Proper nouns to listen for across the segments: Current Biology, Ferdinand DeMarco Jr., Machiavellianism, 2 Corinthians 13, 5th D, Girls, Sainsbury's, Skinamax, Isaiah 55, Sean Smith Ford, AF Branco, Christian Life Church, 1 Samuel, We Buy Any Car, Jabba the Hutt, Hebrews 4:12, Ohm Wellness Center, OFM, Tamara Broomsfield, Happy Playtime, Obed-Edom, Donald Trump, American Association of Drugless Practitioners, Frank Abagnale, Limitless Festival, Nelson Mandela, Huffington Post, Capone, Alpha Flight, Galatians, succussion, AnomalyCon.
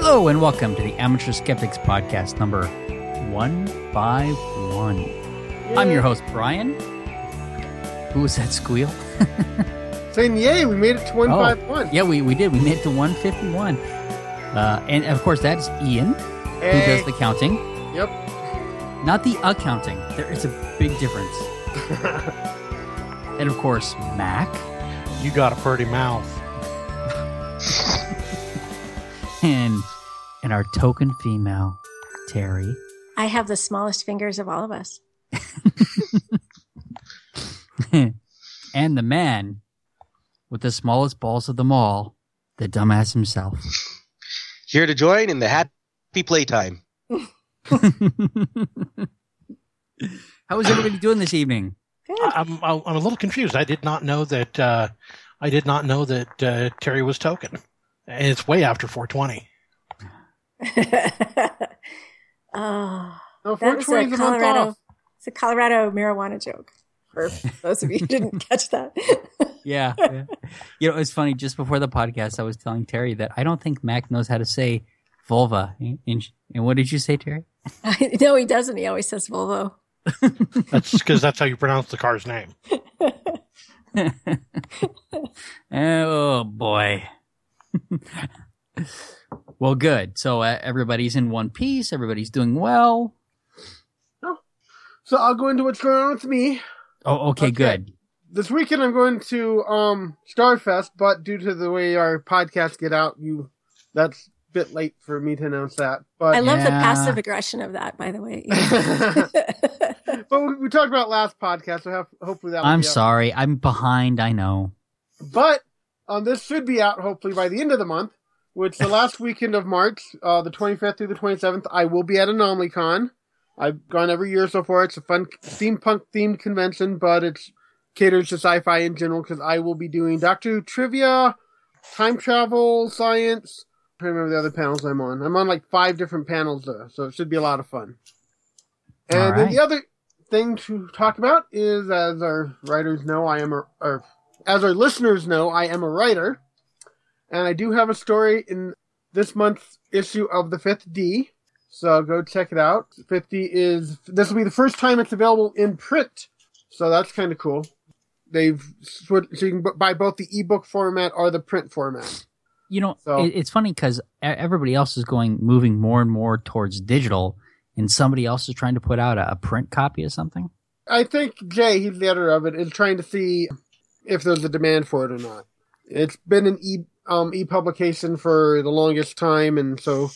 Hello and welcome to the Amateur Skeptics Podcast number 151. Yay. I'm your host, Brian. Who was that squeal? Saying, yay, we made it to 151. Oh, yeah, we did. We made it to 151. And of course, that's Ian, who does the counting. Yep. Not the accounting. There is a big difference. And of course, Mac. You got a pretty mouth. And our token female, Terry. I have the smallest fingers of all of us. And the man with the smallest balls of them all, the dumbass himself. Here to join in the happy playtime. How is everybody doing this evening? I'm a little confused. I did not know that Terry was token. And it's way after 420. Oh, no, 420 is a month off. It's a Colorado marijuana joke. For those of you who didn't catch that. Yeah. You know, it's funny. Just before the podcast, I was telling Terry that I don't think Mac knows how to say vulva. And what did you say, Terry? No, he doesn't. He always says vulvo. That's because that's how you pronounce the car's name. Oh, boy. Well, good. So everybody's in one piece. Everybody's doing well. So I'll go into what's going on with me. Oh, okay, good. This weekend I'm going to Starfest, but due to the way our podcasts get out, that's a bit late for me to announce that. But I love the passive aggression of that, by the way. But we talked about last podcast, so hopefully that will be out. Sorry. I'm behind, I know. But this should be out hopefully by the end of the month, which the last weekend of March, the 25th through the 27th, I will be at AnomalyCon. I've gone every year so far. It's a fun steampunk-themed convention, but it caters to sci-fi in general because I will be doing Doctor Who trivia, time travel, science. I can't remember the other panels I'm on. I'm on like 5 different panels, though, so it should be a lot of fun. And then the other thing to talk about is, as our writers know, as our listeners know, I am a writer. And I do have a story in this month's issue of the 5th D. So go check it out. 50 is... This will be the first time it's available in print. So that's kind of cool. They've switched... So you can buy both the ebook format or the print format. You know, It's funny because everybody else is moving more and more towards digital. And somebody else is trying to put out a print copy of something. I think Jay, he's the editor of it, is trying to see if there's a demand for it or not. It's been an e-publication for the longest time. And so...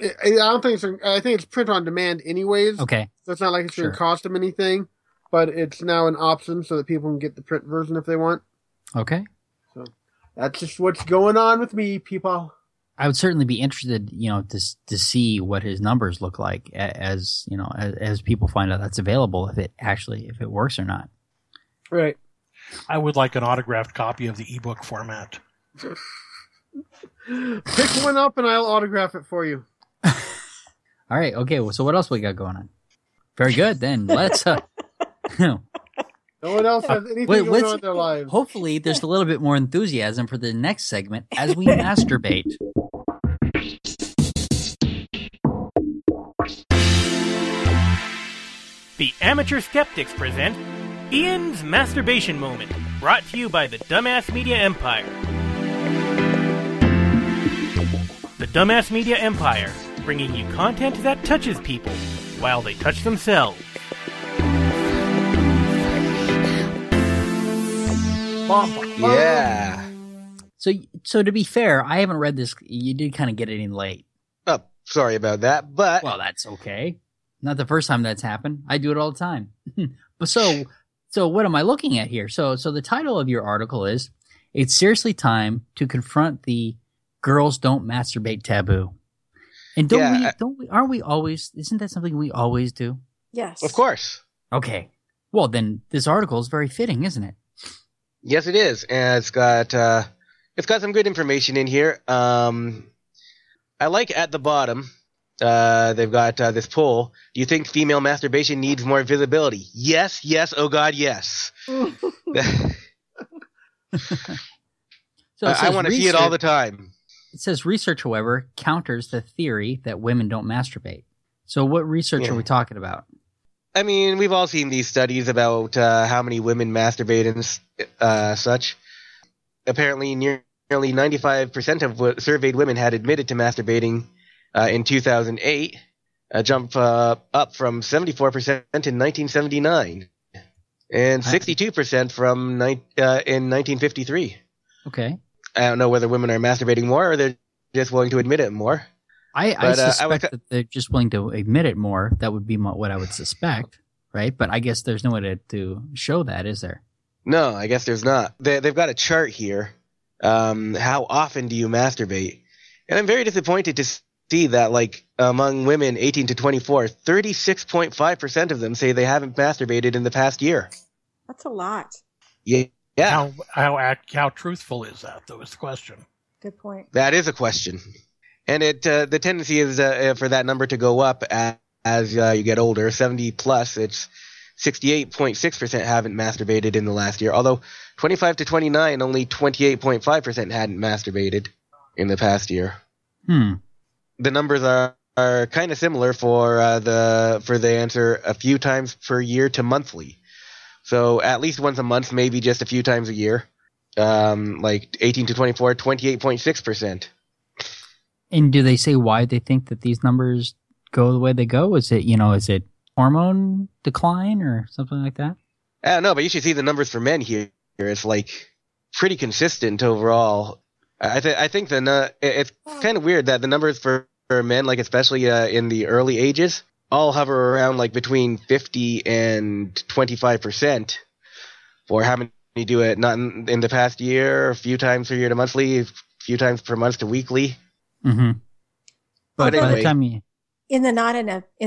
I think it's print on demand anyways. Okay. So it's not like it's going to cost them anything, but it's now an option so that people can get the print version if they want. Okay. So that's just what's going on with me, people. I would certainly be interested, you know, to see what his numbers look like as, you know, as people find out that's available, if it works or not. Right. I would like an autographed copy of the ebook format. Pick one up and I'll autograph it for you. All right. Okay. Well, so what else we got going on? Very good. Then let's. No one else has anything going on in their lives. Hopefully, there's a little bit more enthusiasm for the next segment as we masturbate. The Amateur Skeptics present Ian's Masturbation Moment, brought to you by the Dumbass Media Empire. The Dumbass Media Empire, bringing you content that touches people while they touch themselves. Yeah. So to be fair, I haven't read this. You did kind of get it in late. Oh, sorry about that, but... Well, that's okay. Not the first time that's happened. I do it all the time. But so what am I looking at here? So the title of your article is, It's Seriously Time to Confront the Girls Don't Masturbate Taboo. And aren't we always, isn't that something we always do? Yes. Of course. Okay. Well, then this article is very fitting, isn't it? Yes, it is. And it's got some good information in here. I like at the bottom, they've got this poll. Do you think female masturbation needs more visibility? Yes, yes, oh God, yes. So I want to see it all the time. It says research, however, counters the theory that women don't masturbate. So what research are we talking about? I mean, we've all seen these studies about how many women masturbate and such. Apparently, nearly 95% of surveyed women had admitted to masturbating in 2008, a jump up from 74% in 1979 and 62% from in 1953. Okay. I don't know whether women are masturbating more or they're just willing to admit it more. I suspect that they're just willing to admit it more. That would be what I would suspect, right? But I guess there's no way to show that, is there? No, I guess there's not. They've got a chart here. How often do you masturbate? And I'm very disappointed to see that, like, among women 18 to 24, 36.5% of them say they haven't masturbated in the past year. That's a lot. Yeah. How truthful is that, though, is the question. Good point. That is a question. And it the tendency is for that number to go up as you get older. 70 plus, it's 68.6% haven't masturbated in the last year, although 25 to 29, only 28.5% hadn't masturbated in the past year. The numbers are kind of similar for the answer a few times per year to monthly. So at least once a month, maybe just a few times a year, like 18 to 24, 28.6%. And do they say why they think that these numbers go the way they go? Is it, is it hormone decline or something like that? I don't know, but you should see the numbers for men here. It's like pretty consistent overall. I think it's kind of weird that the numbers for men, like especially in the early ages, all hover around like between 50 and 25% for how many do it not in the past year, a few times per year to monthly, a few times per month to weekly. Mm-hmm. But anyway, by the time in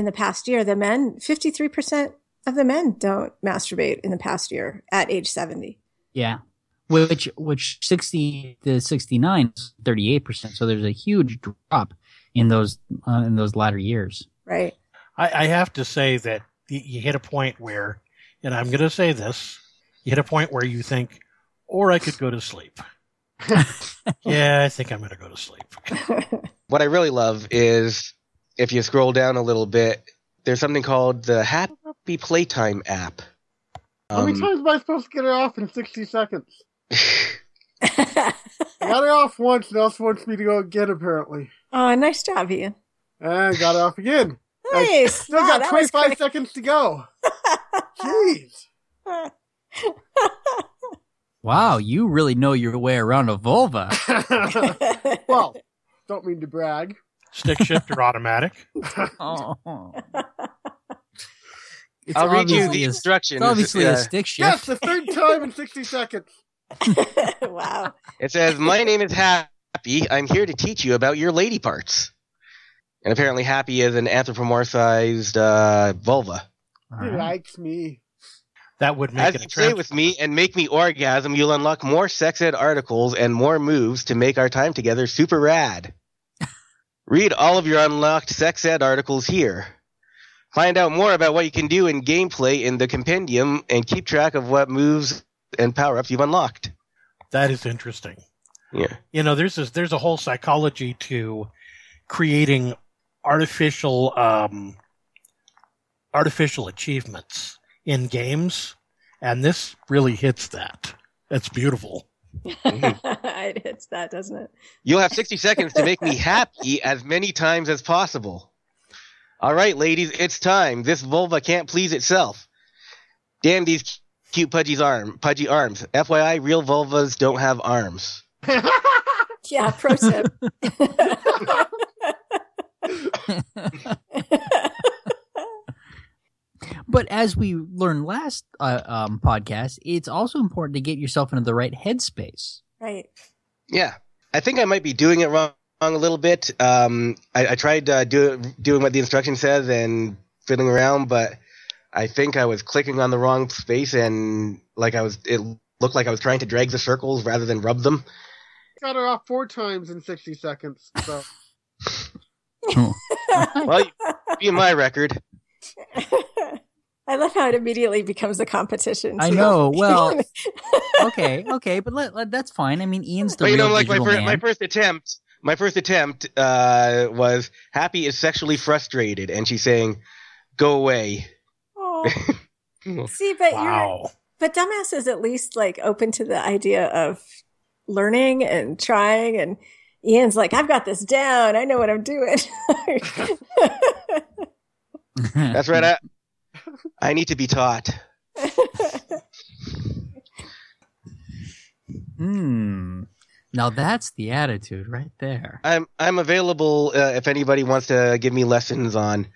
the past year, the men, 53% of the men don't masturbate in the past year at age 70. Yeah, which 60 to 69 is 38%. So there's a huge drop in those latter years. Right. I have to say that you hit a point where, and I'm going to say this, you hit a point where you think, or I could go to sleep. Yeah, I think I'm going to go to sleep. What I really love is, if you scroll down a little bit, there's something called the Happy Playtime app. How many times am I supposed to get her off in 60 seconds? I got her off once, and Elsa wants me to go again, apparently. Oh, nice job, Ian. I got her off again. Nice. I still got 25 seconds to go. Jeez. Wow, you really know your way around a vulva. Well, don't mean to brag. Stick shift or automatic. Oh. I'll read you the instructions. It's obviously a stick shift. Yes, the third time in 60 seconds. Wow. It says, "My name is Happy. I'm here to teach you about your lady parts." And apparently Happy is an anthropomorphized vulva. He likes me. That would make it attractive. As you play with me and make me orgasm, you'll unlock more sex ed articles and more moves to make our time together super rad. Read all of your unlocked sex ed articles here. Find out more about what you can do in gameplay in the compendium and keep track of what moves and power-ups you've unlocked. That is interesting. Yeah. There's a whole psychology to creating artificial achievements in games, and this really hits that. That's beautiful. It hits that, doesn't it? You'll have 60 seconds to make me happy as many times as possible. All right, ladies, it's time. This vulva can't please itself. Damn these cute pudgy arms. FYI, real vulvas don't have arms. Yeah, pro tip. But as we learned last podcast, it's also important to get yourself into the right headspace. Right. Yeah. I think I might be doing it wrong a little bit. I tried doing what the instruction says and fiddling around, but I think I was clicking on the wrong space and it looked like I was trying to drag the circles rather than rub them. Got her off 4 times in 60 seconds. So. Well, you'd be my record. I love how it immediately becomes a competition. I know. Well, okay, but that's fine. I mean, Ian's the real visual man. My first attempt, my first attempt was Happy is sexually frustrated, and she's saying, "Go away." Oh. See, but wow. But Dumbass is at least like open to the idea of learning and trying, and Ian's like, "I've got this down. I know what I'm doing." That's right. I need to be taught. Now that's the attitude right there. I'm available if anybody wants to give me lessons on.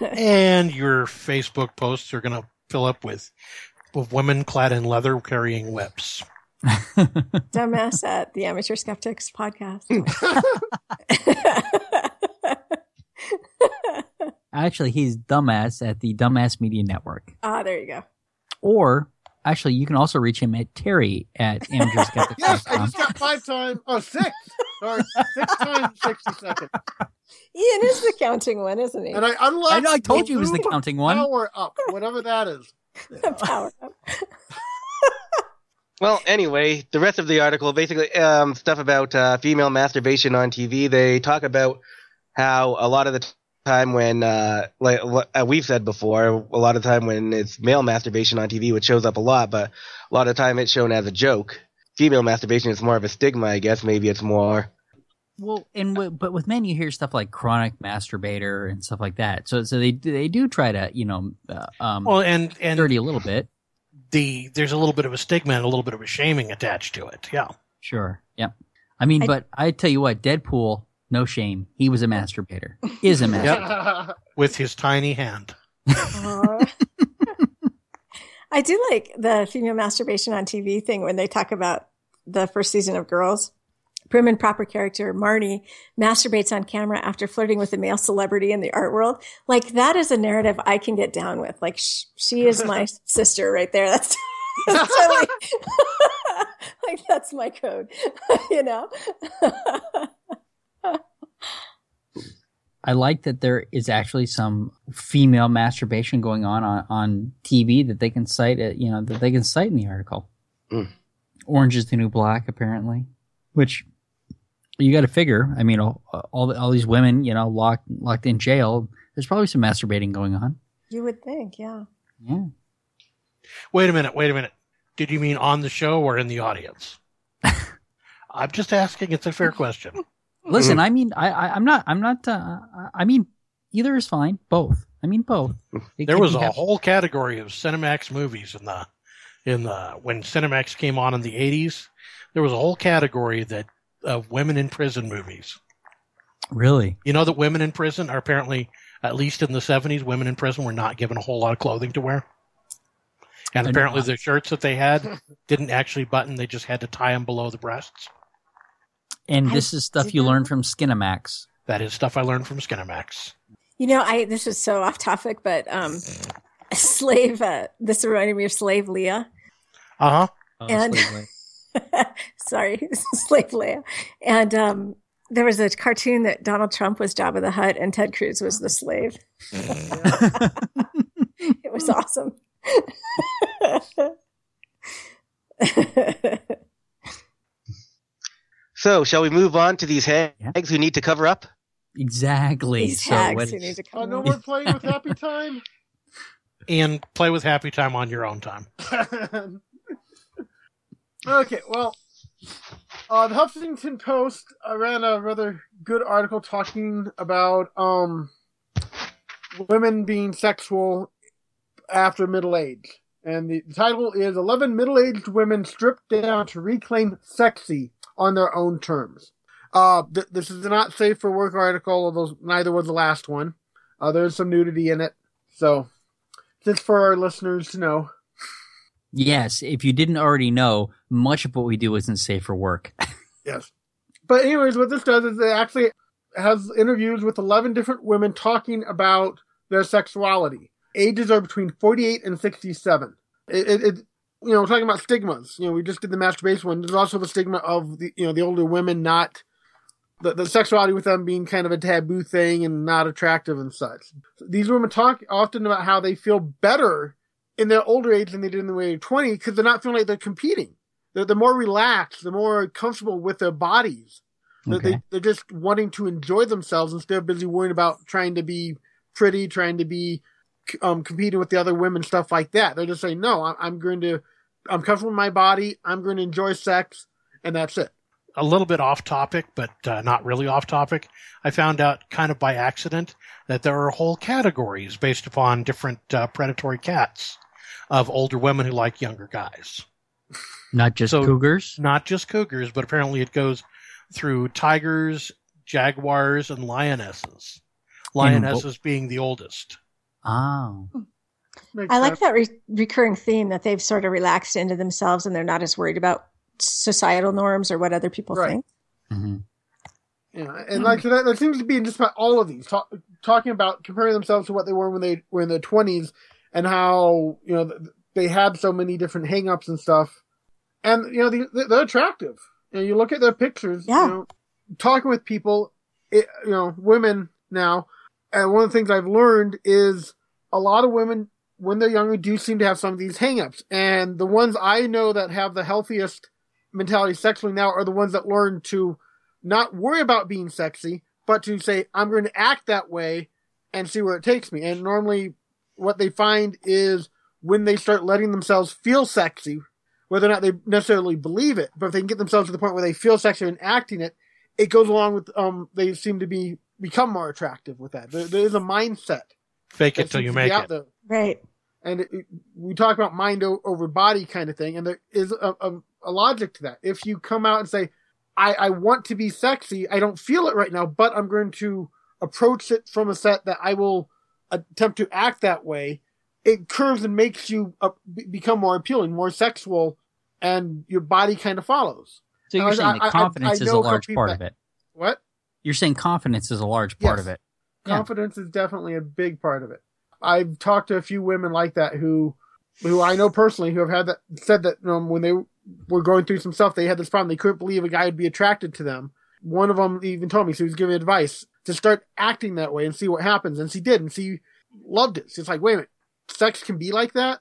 And your Facebook posts are going to fill up with women clad in leather carrying whips. Dumbass at the Amateur Skeptics podcast. Actually, he's Dumbass at the Dumbass Media Network. Ah, there you go. Or, actually, you can also reach him at Terry at Amateur Skeptics. Yes, I just got six. Sorry, 6 times 60 seconds. Ian is the counting one, isn't he? And I unlocked. I know, I told you he was the counting one. Power up, whatever that is. Yeah. Power up. Well, anyway, the rest of the article, basically stuff about female masturbation on TV. They talk about how a lot of the time when, like we've said before, a lot of time when it's male masturbation on TV, which shows up a lot, but a lot of time it's shown as a joke. Female masturbation is more of a stigma, I guess. Maybe it's more. Well, and but with men, you hear stuff like chronic masturbator and stuff like that. So they do try to, you know, and dirty a little bit. There's a little bit of a stigma and a little bit of a shaming attached to it. Yeah, sure. Yeah, I mean, but I tell you what, Deadpool, no shame. He was a masturbator. Is a masturbator with his tiny hand. I do like the female masturbation on TV thing when they talk about the first season of Girls. Prim and proper character Marnie masturbates on camera after flirting with a male celebrity in the art world. Like, that is a narrative I can get down with. Like, she is my sister right there. That's totally, like, that's my code, you know? I like that there is actually some female masturbation going on TV that they can cite, in the article. Mm. Orange is the New Black, apparently, which you got to figure. I mean, all these women, you know, locked in jail. There's probably some masturbating going on. You would think, yeah. Yeah. Wait a minute. Did you mean on the show or in the audience? I'm just asking. It's a fair question. Listen, I mean, I'm not. I mean, either is fine. Both. I mean, both. There was a whole category of Cinemax movies in the when Cinemax came on in the 80s. There was a whole category of women in prison movies. Really? You know that women in prison are apparently, at least in the 70s, women in prison were not given a whole lot of clothing to wear. And apparently the shirts that they had didn't actually button. They just had to tie them below the breasts. And this is stuff you learned from Skinamax. That is stuff I learned from Skinamax. You know, this is so off topic, but this reminded me of Slave Leah. Uh-huh. And Slave Leah. Sorry, Slave Leah. And there was a cartoon that Donald Trump was Jabba the Hutt and Ted Cruz was the slave. It was awesome. So, shall we move on to these hags who need to cover up? Exactly. These hags who need to cover up. No more playing with Happy Time? And play with Happy Time on your own time. Okay, well, the Huffington Post ran a rather good article talking about women being sexual after middle age. And the title is 11 Middle-Aged Women Stripped Down to Reclaim Sexy on Their Own Terms. This is not safe for work article, although neither was the last one. There's some nudity in it. So, just for our listeners to know. Yes, if you didn't already know, much of what we do isn't safe for work. Yes. But anyways, what this does is it actually has interviews with 11 different women talking about their sexuality. Ages are between 48 and 67. You know, we're talking about stigmas. You know, we just did the masturbation one. There's also the stigma of the older women not the sexuality with them being kind of a taboo thing and not attractive and such. These women talk often about how they feel better in their older age than they did in their 20s because they're not feeling like they're competing. they're more relaxed, they're more comfortable with their bodies. Okay. They're just wanting to enjoy themselves instead of busy worrying about trying to be pretty, trying to be competing with the other women, stuff like that. They're just saying, no, I'm comfortable with my body. I'm going to enjoy sex, and that's it. A little bit off topic, but not really off topic. I found out kind of by accident that there are whole categories based upon different predatory cats of older women who like younger guys. Not just cougars? Not just cougars, but apparently it goes through tigers, jaguars, and lionesses. Lionesses being the oldest. Oh. I like that recurring theme that they've sort of relaxed into themselves and they're not as worried about societal norms or what other people think. Mm-hmm. Yeah, and like so that seems to be in just about all of these talking about comparing themselves to what they were when they were in their 20s and how they had so many different hang-ups and stuff. And they're attractive. You look at their pictures. Yeah. Talking with people, women now. And one of the things I've learned is a lot of women, when they're younger, do seem to have some of these hang-ups. And the ones I know that have the healthiest mentality sexually now are the ones that learn to not worry about being sexy, but to say, I'm going to act that way and see where it takes me. And normally what they find is when they start letting themselves feel sexy, whether or not they necessarily believe it, but if they can get themselves to the point where they feel sexy and acting it, it goes along with they seem to become more attractive with that. There is a mindset. Fake it till you make it. There. Right. And we talk about mind over body kind of thing, and there is a logic to that. If you come out and say, I want to be sexy, I don't feel it right now, but I'm going to approach it from a set that I will attempt to act that way, it curves and makes you become more appealing, more sexual, and your body kind of follows. So you're saying that confidence is a large part of it. What? You're saying confidence is a large part of it. Confidence is definitely a big part of it. I've talked to a few women like that who I know personally who have had that said that when they were going through some stuff, they had this problem. They couldn't believe a guy would be attracted to them. One of them even told me, so he was giving advice to start acting that way and see what happens. And she did, and she loved it. She's like, wait a minute, sex can be like that?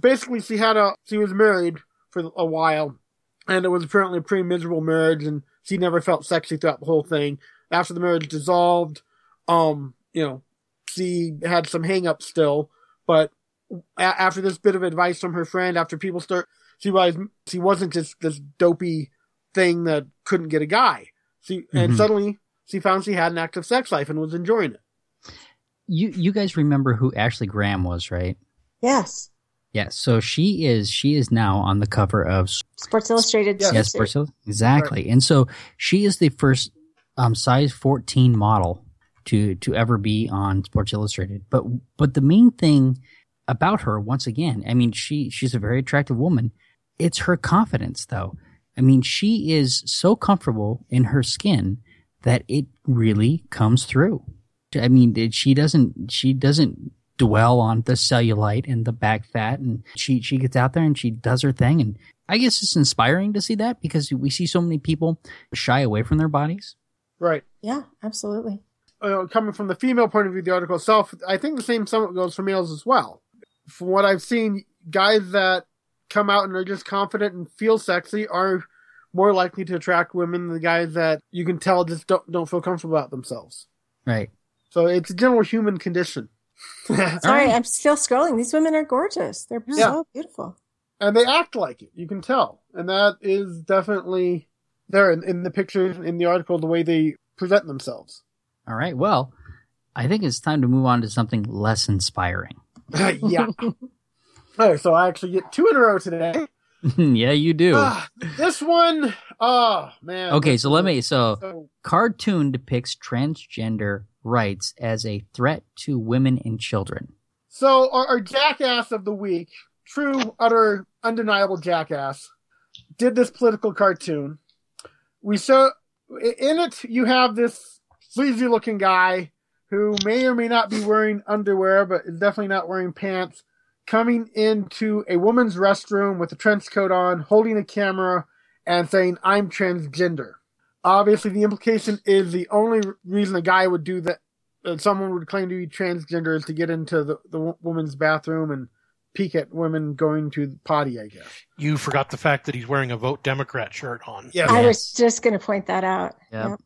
Basically, she was married for a while, and it was apparently a pretty miserable marriage, and she never felt sexy throughout the whole thing. After the marriage dissolved, she had some hang-ups still, but after this bit of advice from her friend, after people she realized she wasn't just this dopey thing that couldn't get a guy. And suddenly she found she had an active sex life and was enjoying it. You guys remember who Ashley Graham was, right? Yes. Yeah, so she is now on the cover of Sports Illustrated. Yes, Sports Illustrated. Exactly. Right. And so she is the first size 14 model to ever be on Sports Illustrated. But the main thing about her, once again, I mean, she's a very attractive woman. It's her confidence, though. I mean, she is so comfortable in her skin that it really comes through. I mean, she doesn't dwell on the cellulite and the back fat, and she gets out there and she does her thing. And I guess it's inspiring to see that because we see so many people shy away from their bodies. Right. Yeah, absolutely. Coming from the female point of view, the article itself, I think the same somewhat goes for males as well. From what I've seen, guys that come out and are just confident and feel sexy are more likely to attract women than the guys that you can tell just don't feel comfortable about themselves. Right. So it's a general human condition. Sorry, I'm still scrolling. These women are gorgeous. They're so beautiful. And they act like it. You can tell. And that is definitely there in the pictures, in the article, the way they present themselves. All right. Well, I think it's time to move on to something less inspiring. Yeah. All right. So I actually get two in a row today. Yeah, you do. This one. Oh, man. Okay. So cartoon depicts transgender rights as a threat to women and children. So our jackass of the week, true, utter, undeniable jackass, did this political cartoon. In it, you have this sleazy-looking guy who may or may not be wearing underwear, but is definitely not wearing pants, coming into a woman's restroom with a trench coat on, holding a camera, and saying, I'm transgender. Obviously, the implication is the only reason a guy would do that, someone would claim to be transgender, is to get into the woman's bathroom and peek at women going to the potty, I guess. You forgot the fact that he's wearing a Vote Democrat shirt on. Yes. I was just going to point that out. Yeah. Yep.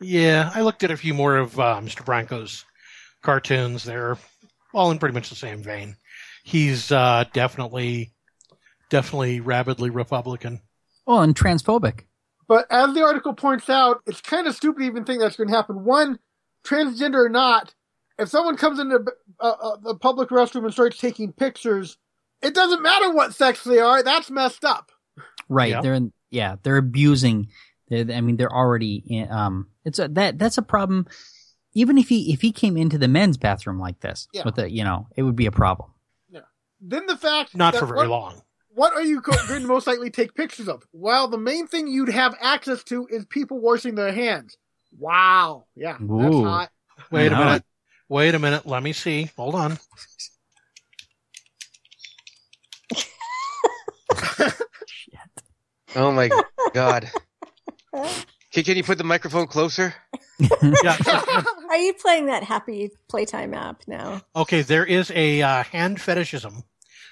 Yeah, I looked at a few more of Mr. Branco's cartoons. They're all in pretty much the same vein. He's definitely rabidly Republican. Well, and transphobic. But as the article points out, it's kind of stupid to even think that's going to happen. One, transgender or not, if someone comes into a public restroom and starts taking pictures, it doesn't matter what sex they are. That's messed up. Right. Yeah. They're abusing. They're already. That's a problem. Even if he came into the men's bathroom like this, it would be a problem. Yeah. Then the fact not that for very long. What are you going to most likely take pictures of? Well, the main thing you'd have access to is people washing their hands. Wow. Yeah. Ooh. That's hot. Wait a minute. Let me see. Hold on. Shit. Oh my God. Can you put the microphone closer? Yeah. Are you playing that Happy Playtime app now? Okay. There is a hand fetishism.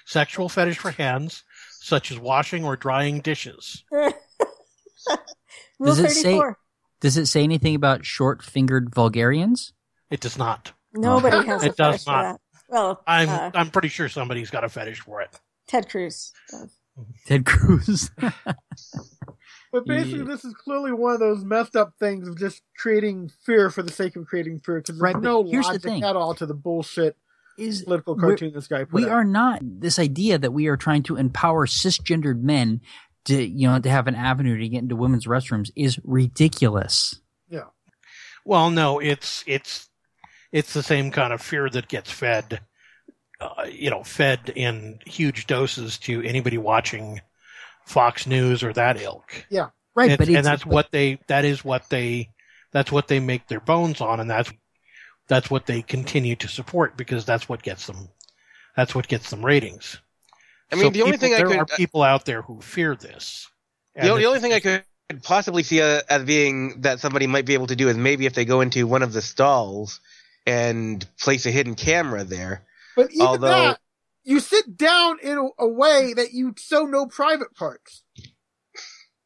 Sexual fetish for hands, such as washing or drying dishes. Rule 34. Does it say anything about short-fingered vulgarians? It does not. Nobody has a fetish for that. Well, I'm pretty sure somebody's got a fetish for it. Ted Cruz. Ted Cruz. But basically, this is clearly one of those messed up things of just creating fear for the sake of creating fear, because there's no logic at all to the bullshit. Is political cartoon this guy put we out. Are not this idea that we are trying to empower cisgendered men to have an avenue to get into women's restrooms is ridiculous. Yeah. Well, no, it's the same kind of fear that gets fed in huge doses to anybody watching Fox News or that ilk. Yeah. Right, that's what they make their bones on, and that's what they continue to support because that's what gets them ratings. I mean, so there are people out there who fear this. The only thing I could possibly see as being that somebody might be able to do is maybe if they go into one of the stalls and place a hidden camera there. But even that, you sit down in a way that you show no private parts.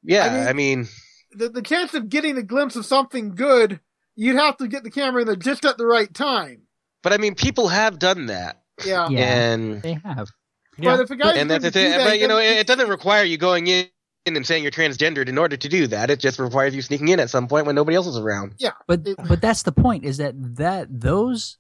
Yeah, I mean the chance of getting a glimpse of something good. You'd have to get the camera in there just at the right time. But I mean, people have done that. Yeah, and they have. Yeah. But if a guy and that's the thing. But it doesn't require you going in and saying you're transgendered in order to do that. It just requires you sneaking in at some point when nobody else is around. Yeah, but that's the point. Is that those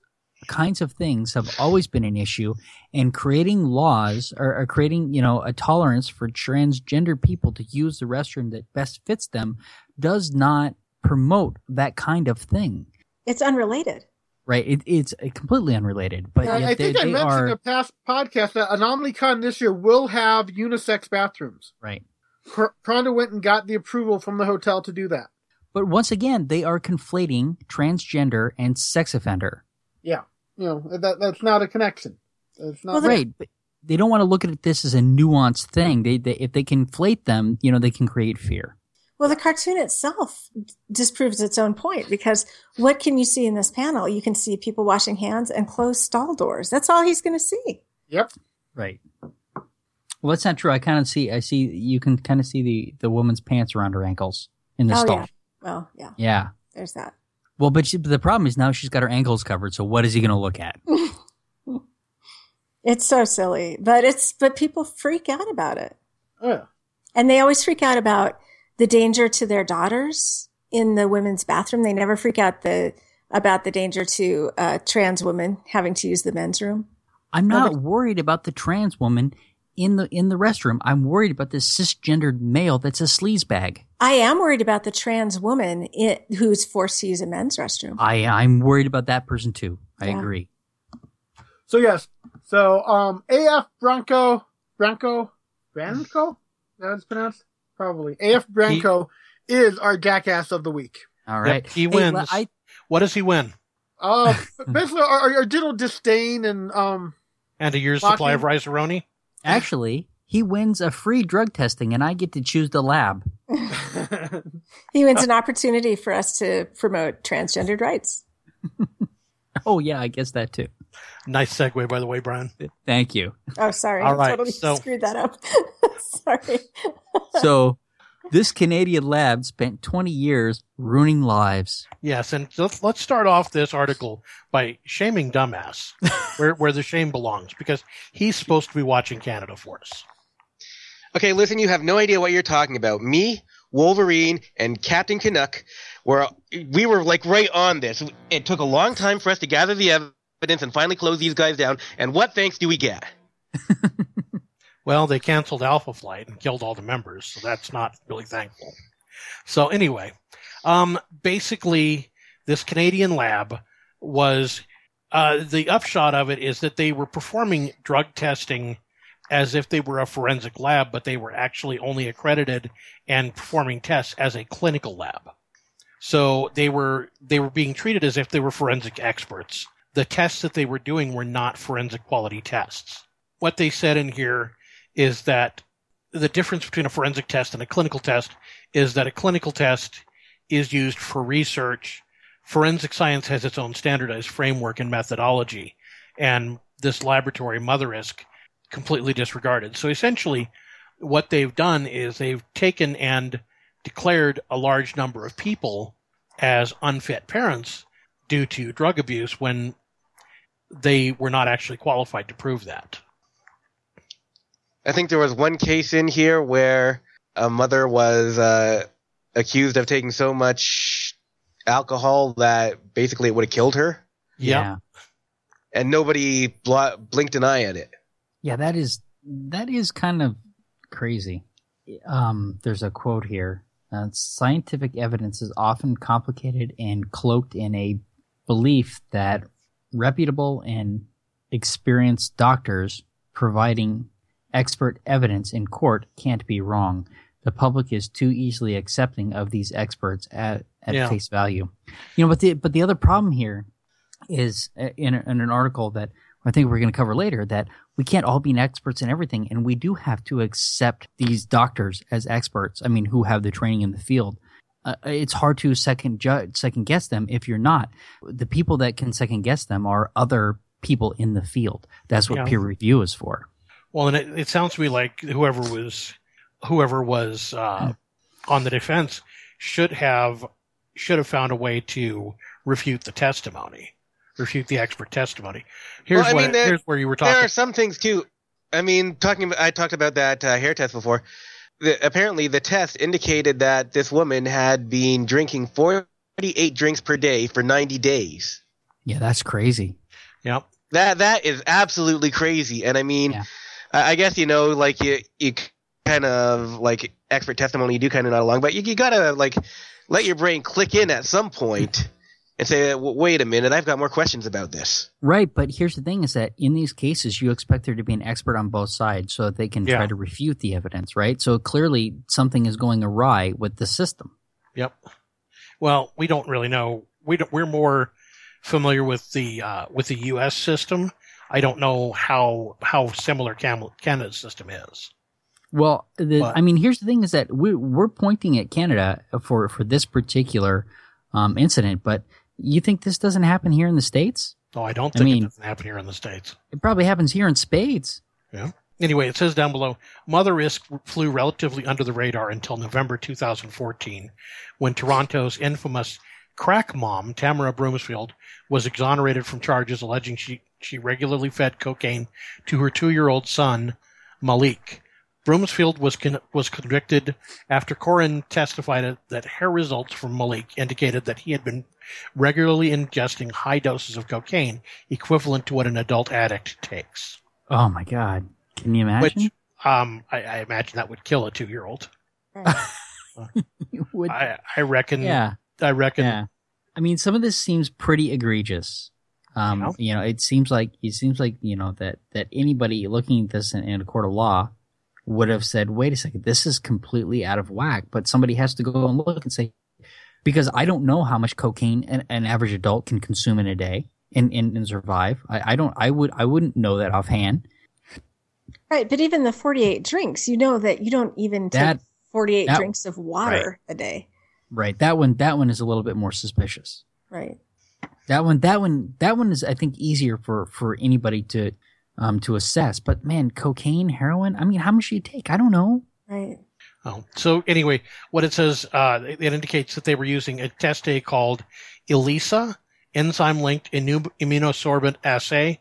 kinds of things have always been an issue, and creating laws or creating a tolerance for transgender people to use the restroom that best fits them does not promote that kind of thing. It's unrelated. Right. It's completely unrelated. But yeah, I mentioned in a past podcast that AnomalyCon this year will have unisex bathrooms. Right. Pronda went and got the approval from the hotel to do that. But once again, they are conflating transgender and sex offender. Yeah. That's not a connection. It's not right. But they don't want to look at this as a nuanced thing. They if they conflate them, they can create fear. Well, the cartoon itself disproves its own point because what can you see in this panel? You can see people washing hands and closed stall doors. That's all he's going to see. Yep. Right. Well, that's not true. You can kind of see the woman's pants around her ankles in the stall. Yeah. Well, yeah. Yeah. There's that. Well, but the problem is now she's got her ankles covered. So what is he going to look at? It's so silly, but people freak out about it. Yeah. And they always freak out about the danger to their daughters in the women's bathroom. They never freak out about the danger to trans women having to use the men's room. I'm not worried about the trans woman in the restroom. I'm worried about the cisgendered male that's a sleazebag. I am worried about the trans woman who's forced to use a men's restroom. I'm worried about that person too. I agree. So yes. So AF Branco? That's how it's pronounced? Probably. AF Branco is our jackass of the week. All right. Yep, he wins. What does he win? Basically our digital disdain and a year's supply of Rice-A-Roni. Actually, he wins a free drug testing and I get to choose the lab. He wins an opportunity for us to promote transgendered rights. Oh yeah, I guess that too. Nice segue, by the way, Brian. Thank you. Oh, sorry. All right, I totally screwed that up. Sorry. So this Canadian lab spent 20 years ruining lives. Yes, and let's start off this article by shaming Dumbass, where the shame belongs, because he's supposed to be watching Canada for us. Okay, listen, you have no idea what you're talking about. Me, Wolverine, and Captain Canuck, we were like right on this. It took a long time for us to gather the evidence and finally close these guys down, and what thanks do we get? Well, they canceled Alpha Flight and killed all the members, so that's not really thankful. So anyway, basically this Canadian lab was the upshot of it is that they were performing drug testing as if they were a forensic lab, but they were actually only accredited and performing tests as a clinical lab. So they were being treated as if they were forensic experts. The tests that they were doing were not forensic quality tests. What they said in here is that the difference between a forensic test and a clinical test is that a clinical test is used for research. Forensic science has its own standardized framework and methodology, and this laboratory, Motherisk, completely disregarded. So essentially, what they've done is they've taken and declared a large number of people as unfit parents due to drug abuse when they were not actually qualified to prove that. I think there was one case in here where a mother was accused of taking so much alcohol that basically it would have killed her. Yeah. And nobody blinked an eye at it. Yeah, that is kind of crazy. There's a quote here. Scientific evidence is often complicated and cloaked in a belief that reputable and experienced doctors providing expert evidence in court can't be wrong. The public is too easily accepting of these experts at face value. You know, but the other problem here is in an article that I think we're going to cover later, that we can't all be experts in everything, and we do have to accept these doctors as experts. I mean, who have the training in the field. It's hard to second guess them if you're not. The people that can second guess them are other people in the field. That's what peer review is for. Well, and it sounds to me like whoever was on the defense should have found a way to refute the expert testimony. Here's where you were talking. There are some things too. I mean, I talked about that hair test before. Apparently, the test indicated that this woman had been drinking 48 drinks per day for 90 days. Yeah, that's crazy. Yep. That is absolutely crazy, and I mean. Yeah. I guess, you know, like you kind of like expert testimony, you do kind of nod along, but you got to like let your brain click in at some point and say, wait a minute, I've got more questions about this. Right. But here's the thing is that in these cases, you expect there to be an expert on both sides so that they can try to refute the evidence. Right. So clearly something is going awry with the system. Yep. Well, we don't really know. We're more familiar with the U.S. system. I don't know how similar Canada's system is. Well, here's the thing is that we're pointing at Canada for this particular incident, but you think this doesn't happen here in the States? No, I don't think it doesn't happen here in the States. It probably happens here in spades. Yeah. Anyway, it says down below, Motherisk flew relatively under the radar until November 2014 when Toronto's infamous crack mom, Tamara Broomsfield, was exonerated from charges alleging she regularly fed cocaine to her 2-year-old son, Malik. Broomsfield was convicted after Corin testified that hair results from Malik indicated that he had been regularly ingesting high doses of cocaine, equivalent to what an adult addict takes. Oh, my God. Can you imagine? Which, I imagine that would kill a 2-year-old. You would. I reckon. Yeah. I reckon. Yeah. I mean, some of this seems pretty egregious. You know, it seems like you know that anybody looking at this in a court of law would have said, "Wait a second, this is completely out of whack." But somebody has to go and look and say, because I don't know how much cocaine an average adult can consume in a day and survive. I wouldn't know that offhand. Right, but even the 48 drinks, you know that you don't even take 48 drinks of water a day. Right. That one is a little bit more suspicious. Right. That one is, I think, easier for anybody to assess. But man, cocaine, heroin. I mean, how much do you take? I don't know. Right. Oh, so anyway, what it says, it indicates that they were using a test day called ELISA, enzyme-linked immunosorbent assay.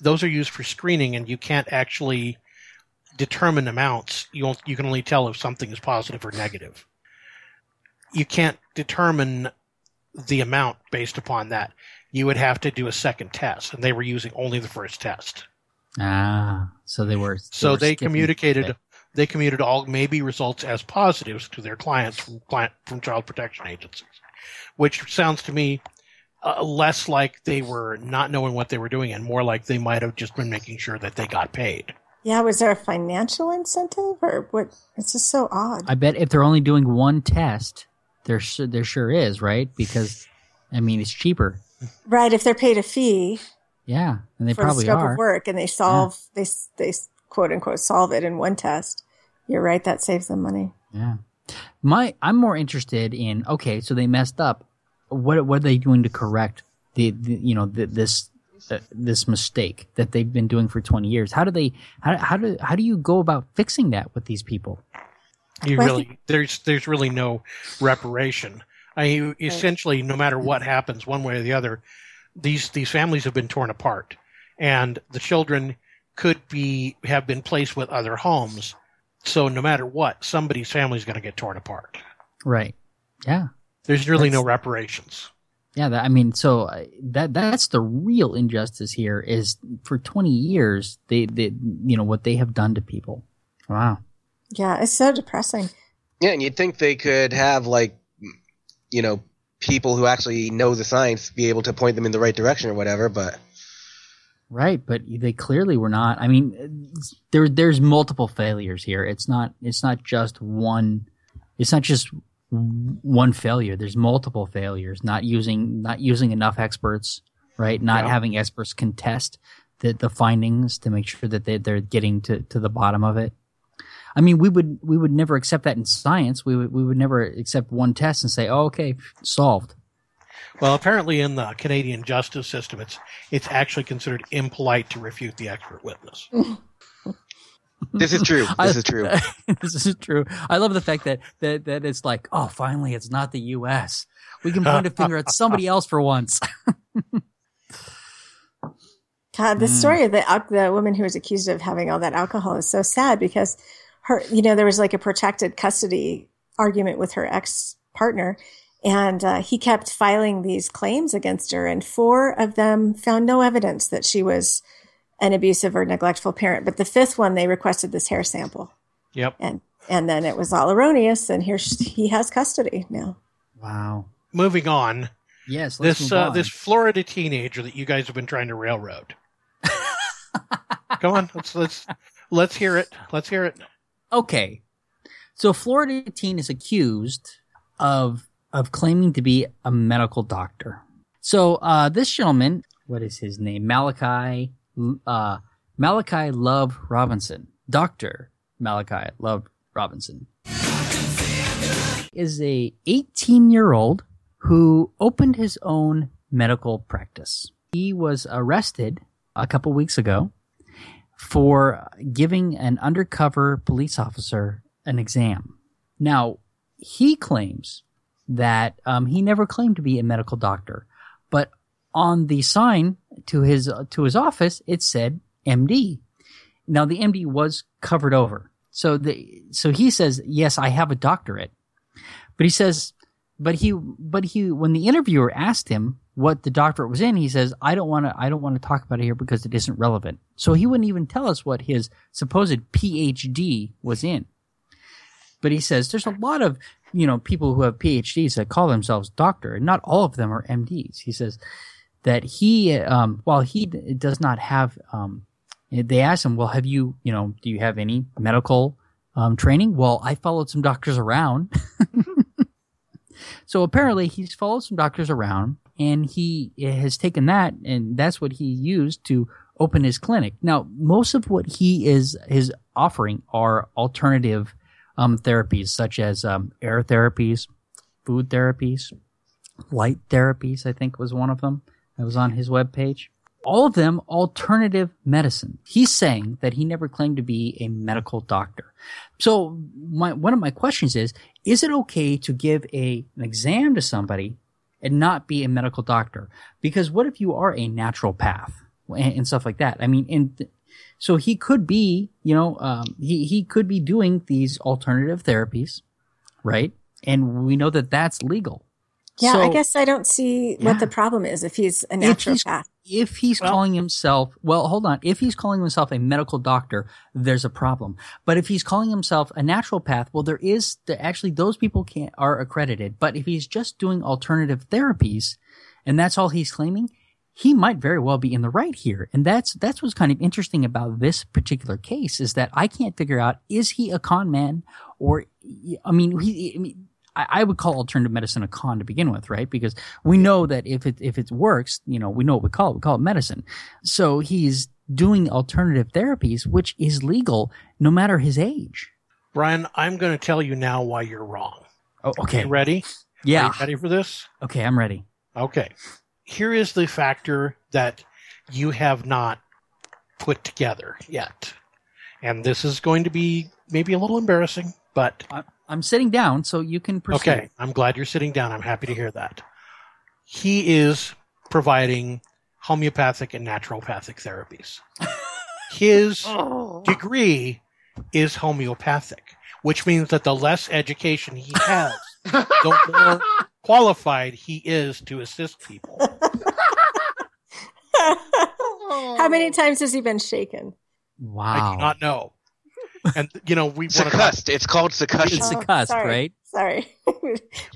Those are used for screening, and you can't actually determine amounts. You can only tell if something is positive or negative. You can't determine the amount based upon that. You would have to do a second test, and they were using only the first test. Ah, so they were. So they communicated. They commuted all maybe results as positives to their clients from child protection agencies, which sounds to me less like they were not knowing what they were doing and more like they might have just been making sure that they got paid. Yeah, was there a financial incentive or what? It's just so odd. I bet if they're only doing one test, there sure is, right? Because, I mean, it's cheaper. Right, if they're paid a fee. Yeah, and they probably are. For a scope of work, and they solve, yeah. they quote unquote solve it in one test. You're right. That saves them money. Yeah. I'm more interested in, okay, so they messed up. What are they doing to correct this mistake that they've been doing for 20 years? How do you go about fixing that with these people? There's really no reparation. Essentially, no matter what happens one way or the other, these families have been torn apart, and the children have been placed with other homes. So no matter what, somebody's family's going to get torn apart. Right. Yeah. There's really no reparations. Yeah. That's the real injustice here is for 20 years, they what they have done to people. Wow. Yeah. It's so depressing. Yeah. And you'd think they could have people who actually know the science be able to point them in the right direction or whatever, but. Right, but they clearly were not. I mean, there's multiple failures here. It's not just one failure. There's multiple failures. Not using enough experts, right? Not having experts contest the findings to make sure that they're getting to the bottom of it. I mean, we would never accept that in science. We would never accept one test and say, "Oh, okay, solved." Well, apparently in the Canadian justice system, it's actually considered impolite to refute the expert witness. This is true. I love the fact that it's like, oh, finally, it's not the U.S. We can point a finger at somebody else for once. God, the story of the woman who was accused of having all that alcohol is so sad because her, there was like a protected custody argument with her ex-partner. And he kept filing these claims against her, and four of them found no evidence that she was an abusive or neglectful parent. But the fifth one, they requested this hair sample. Yep. And then it was all erroneous, and here he has custody now. Wow. Moving on. Yes. This Florida teenager that you guys have been trying to railroad. Come on, let's hear it. Let's hear it. Okay. So a Florida teen is accused of claiming to be a medical doctor. So this gentleman, what is his name? Malachi Love Robinson. Dr. Malachi Love Robinson is a 18-year-old who opened his own medical practice. He was arrested a couple weeks ago for giving an undercover police officer an exam. Now, he claims that he never claimed to be a medical doctor, but on the sign to his office it said MD. Now the MD was covered over, so he says, yes, I have a doctorate, but he says, but he when the interviewer asked him what the doctorate was in, he says, I don't want to talk about it here because it isn't relevant. So he wouldn't even tell us what his supposed PhD was in. But he says there's a lot of people who have PhDs that call themselves doctor, and not all of them are MDs. He says that he, while he does not have, they asked him, well, have you, do you have any medical training? Well, I followed some doctors around. So apparently he's followed some doctors around, and he has taken that, and that's what he used to open his clinic. Now, most of what he is offering are alternative therapies such as air therapies, food therapies, Light Therapies, I think, was one of them. That was on his webpage. All of them alternative medicine. He's saying that he never claimed to be a medical doctor. So one of my questions is it okay to give an exam to somebody and not be a medical doctor? Because what if you are a naturopath and stuff like that? I mean, and so he could be, he could be doing these alternative therapies, right? And we know that that's legal. Yeah, so, I guess I don't see what the problem is if he's a naturopath. If he's calling himself – well, hold on. If he's calling himself a medical doctor, there's a problem. But if he's calling himself a naturopath, well, there is – actually those people are accredited. But if he's just doing alternative therapies and that's all he's claiming, he might very well be in the right here. And that's what's kind of interesting about this particular case is that I can't figure out, is he a con man or – I would call alternative medicine a con to begin with, right? Because we know that if it works, we know what we call it medicine. So he's doing alternative therapies, which is legal no matter his age. Brian, I'm going to tell you now why you're wrong. Oh, okay. You ready? Yeah. Are you ready for this? Okay, I'm ready. Okay. Here is the factor that you have not put together yet. And this is going to be maybe a little embarrassing, but... I'm sitting down, so you can proceed. Okay, I'm glad you're sitting down. I'm happy to hear that. He is providing homeopathic and naturopathic therapies. His degree is homeopathic, which means that the less education he has, the more qualified he is to assist people. How many times has he been shaken? Wow. I do not know. And we succussed. It's called succussion. It's succussed, right? Sorry.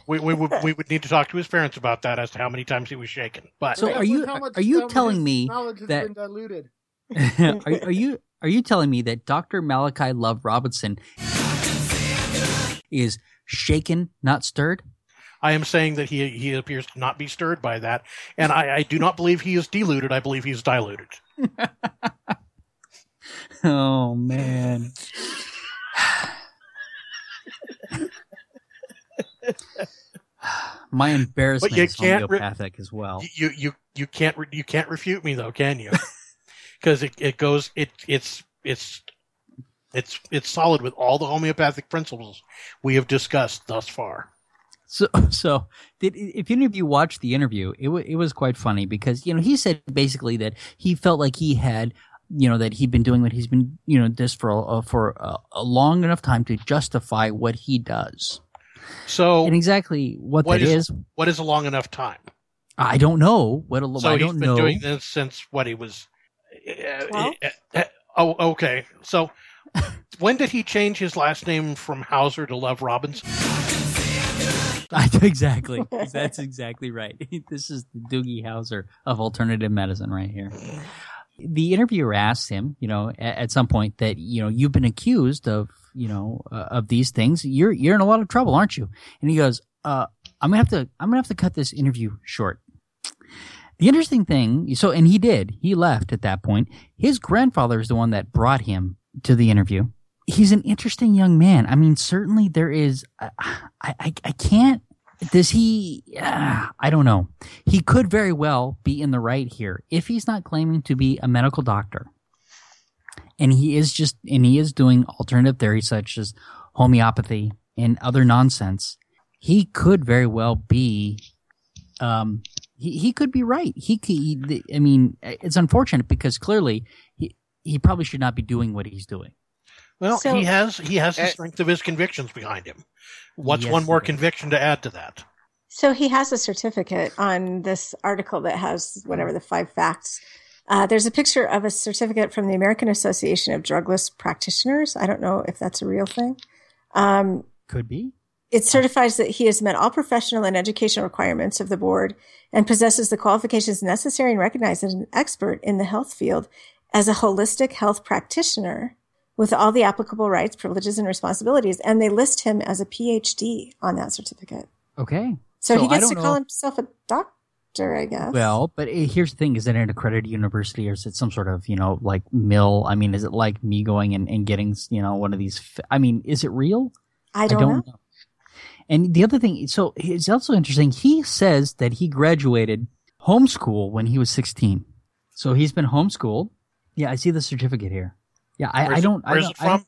we would need to talk to his parents about that as to how many times he was shaken. But so are you telling me that been diluted? are you telling me that Dr. Malachi Love Robinson is shaken, not stirred? I am saying that he appears to not be stirred by that, and I do not believe he is deluded. I believe he is diluted. Oh, man. My embarrassment is homeopathic as well. You can't refute me though, can you? Because it's solid with all the homeopathic principles we have discussed thus far. So if any of you watched the interview, it was quite funny because he said basically that he felt like he had. That he'd been doing what he's been, this for a long enough time to justify what he does. So, and exactly what that is. What is a long enough time? I don't know. So he's been doing this since what he was. Okay. So, when did he change his last name from Hauser to Love Robinson? Exactly. That's exactly right. This is the Doogie Howser of alternative medicine right here. The interviewer asked him, at some point that, you've been accused of, of these things. You're in a lot of trouble, aren't you? And he goes, I'm gonna have to cut this interview short. The interesting thing, and he did. He left at that point. His grandfather is the one that brought him to the interview. He's an interesting young man. I mean, certainly there is. I can't. Does he – I don't know. He could very well be in the right here if he's not claiming to be a medical doctor. And he is doing alternative theories such as homeopathy and other nonsense. He could very well be he could be right. It's unfortunate because clearly he probably should not be doing what he's doing. Well, so, he has the strength of his convictions behind him. What's one more conviction to add to that? So he has a certificate on this article that has whatever the 5 facts. There's a picture of a certificate from the American Association of Drugless Practitioners. I don't know if that's a real thing. Could be. It certifies that he has met all professional and educational requirements of the board and possesses the qualifications necessary and recognized as an expert in the health field as a holistic health practitioner, with all the applicable rights, privileges, and responsibilities. And they list him as a PhD on that certificate. Okay. So he gets to call himself a doctor, I guess. Well, but here's the thing. Is it an accredited university or is it some sort of, like mill? I mean, is it like me going and getting, one of these? I mean, is it real? I don't know. And the other thing, so it's also interesting. He says that he graduated homeschool when he was 16. So he's been homeschooled. Yeah, I see the certificate here. Yeah, Where's it from?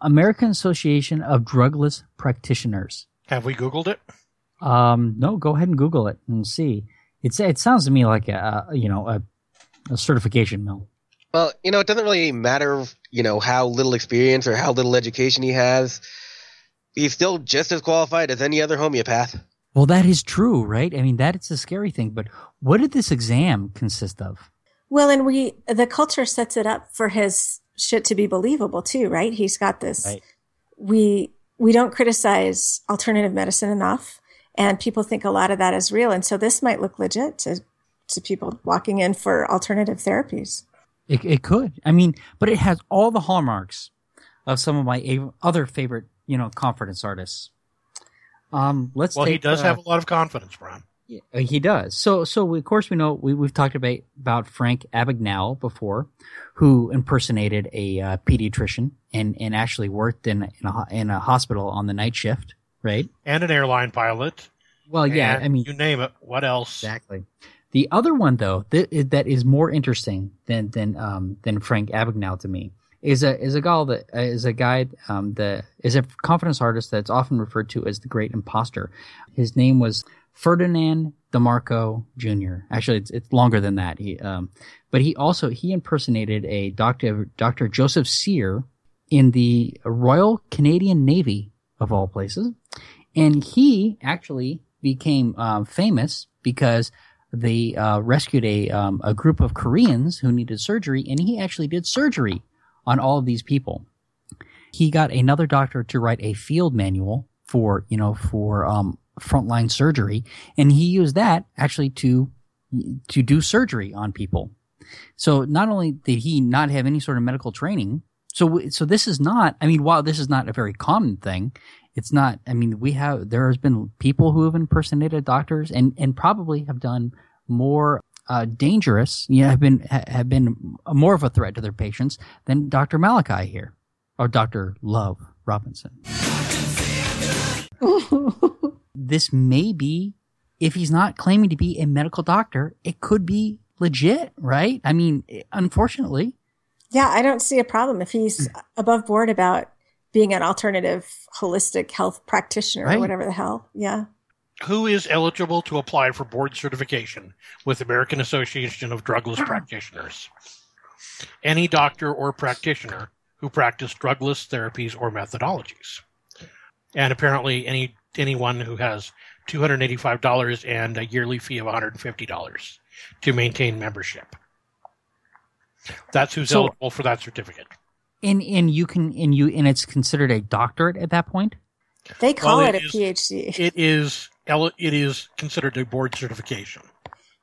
American Association of Drugless Practitioners. Have we Googled it? No, go ahead and Google it and see. It sounds to me like a certification mill. Well, it doesn't really matter, how little experience or how little education he has. He's still just as qualified as any other homeopath. Well, that is true, right? I mean, that's a scary thing. But what did this exam consist of? Well, and the culture sets it up for his shit to be believable too, right? He's got this. Right. We don't criticize alternative medicine enough, and people think a lot of that is real. And so this might look legit to people walking in for alternative therapies. It could. I mean, but it has all the hallmarks of some of my other favorite, confidence artists. He does have a lot of confidence, Brian. Yeah, he does. So of course we know we've talked about Frank Abagnale before, who impersonated a pediatrician and actually worked in a hospital on the night shift, right? And an airline pilot. Well, yeah, I mean, you name it. What else? Exactly. The other one though that is more interesting than Frank Abagnale to me is a confidence artist that's often referred to as the Great Imposter. His name was Ferdinand DeMarco Jr. Actually, it's longer than that. He impersonated a Dr. Joseph Cyr in the Royal Canadian Navy of all places, and he actually became famous because they rescued a group of Koreans who needed surgery, and he actually did surgery on all of these people. He got another doctor to write a field manual for frontline surgery, and he used that actually to do surgery on people. So not only did he not have any sort of medical training, so this is not, I mean, while this is not a very common thing, it's not, I mean, there has been people who have impersonated doctors and probably have done more dangerous, have been more of a threat to their patients than Dr. Malachi here, or Dr. Love Robinson. This may be, if he's not claiming to be a medical doctor, it could be legit, right? I mean, unfortunately. Yeah, I don't see a problem if he's above board about being an alternative holistic health practitioner, right, or whatever the hell. Yeah. Who is eligible to apply for board certification with American Association of Drugless Practitioners? Any doctor or practitioner who practiced drugless therapies or methodologies. And apparently anyone who has $285 and a yearly fee of $150 to maintain membership. That's who's eligible for that certificate. And it's considered a doctorate at that point? They call it a PhD. It is considered a board certification.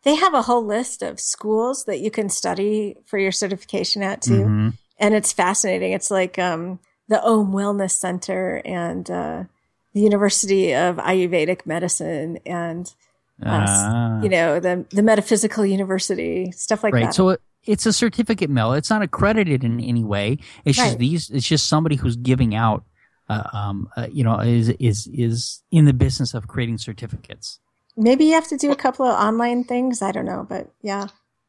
They have a whole list of schools that you can study for your certification at too. Mm-hmm. And it's fascinating. It's like the Ohm Wellness Center and the University of Ayurvedic Medicine and, the Metaphysical University, stuff like that. So it's a certificate mill. It's not accredited in any way. It's right. It's just somebody who's giving out, is in the business of creating certificates. Maybe you have to do a couple of online things. I don't know, but yeah.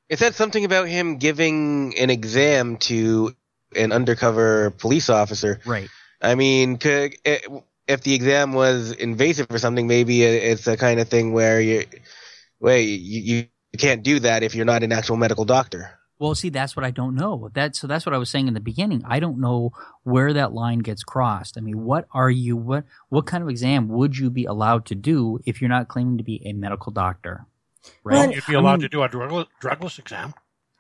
It said something about him giving an exam to an undercover police officer. Right. I mean, if the exam was invasive or something, maybe it's a kind of thing where you can't do that if you're not an actual medical doctor. Well, see, that's what I don't know. So that's what I was saying in the beginning. I don't know where that line gets crossed. I mean, what kind of exam would you be allowed to do if you're not claiming to be a medical doctor? Right? Well, you'd be allowed to do a drugless exam.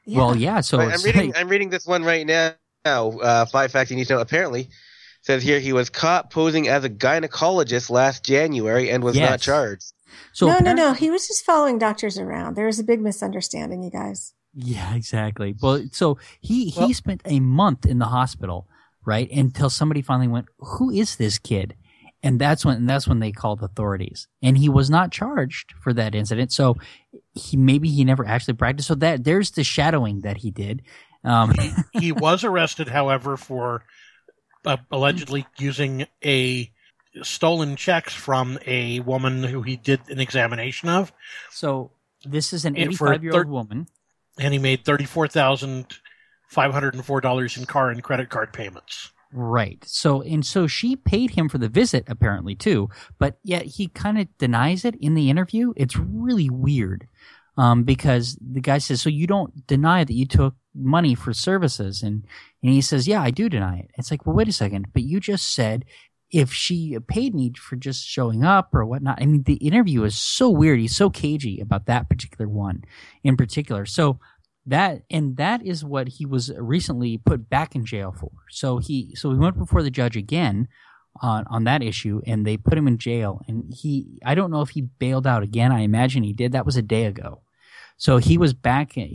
Yeah. Well, yeah. So I'm reading this one right now. Five facts you need to know. Apparently, says here he was caught posing as a gynecologist last January and was not charged. So no. He was just following doctors around. There was a big misunderstanding, you guys. Yeah, exactly. Well, so he spent a month in the hospital, right, until somebody finally went, "Who is this kid?" And that's when they called authorities. And he was not charged for that incident. So maybe he never actually practiced. So that there's the shadowing that he did. He was arrested, however, for allegedly using a stolen checks from a woman who he did an examination of. So this is an 85-year-old woman. And he made $34,504 in car and credit card payments. Right. So she paid him for the visit, apparently, too. But yet he kind of denies it in the interview. It's really weird because the guy says, so you don't deny that you took money for services? And he says, yeah, I do deny it. It's like, well, wait a second. But you just said if she paid me for just showing up or whatnot. I mean, the interview is so weird. He's so cagey about that particular one in particular. So that is what he was recently put back in jail for. So he went before the judge again on that issue, and they put him in jail. And I don't know if he bailed out again. I imagine he did. That was a day ago. So he was back in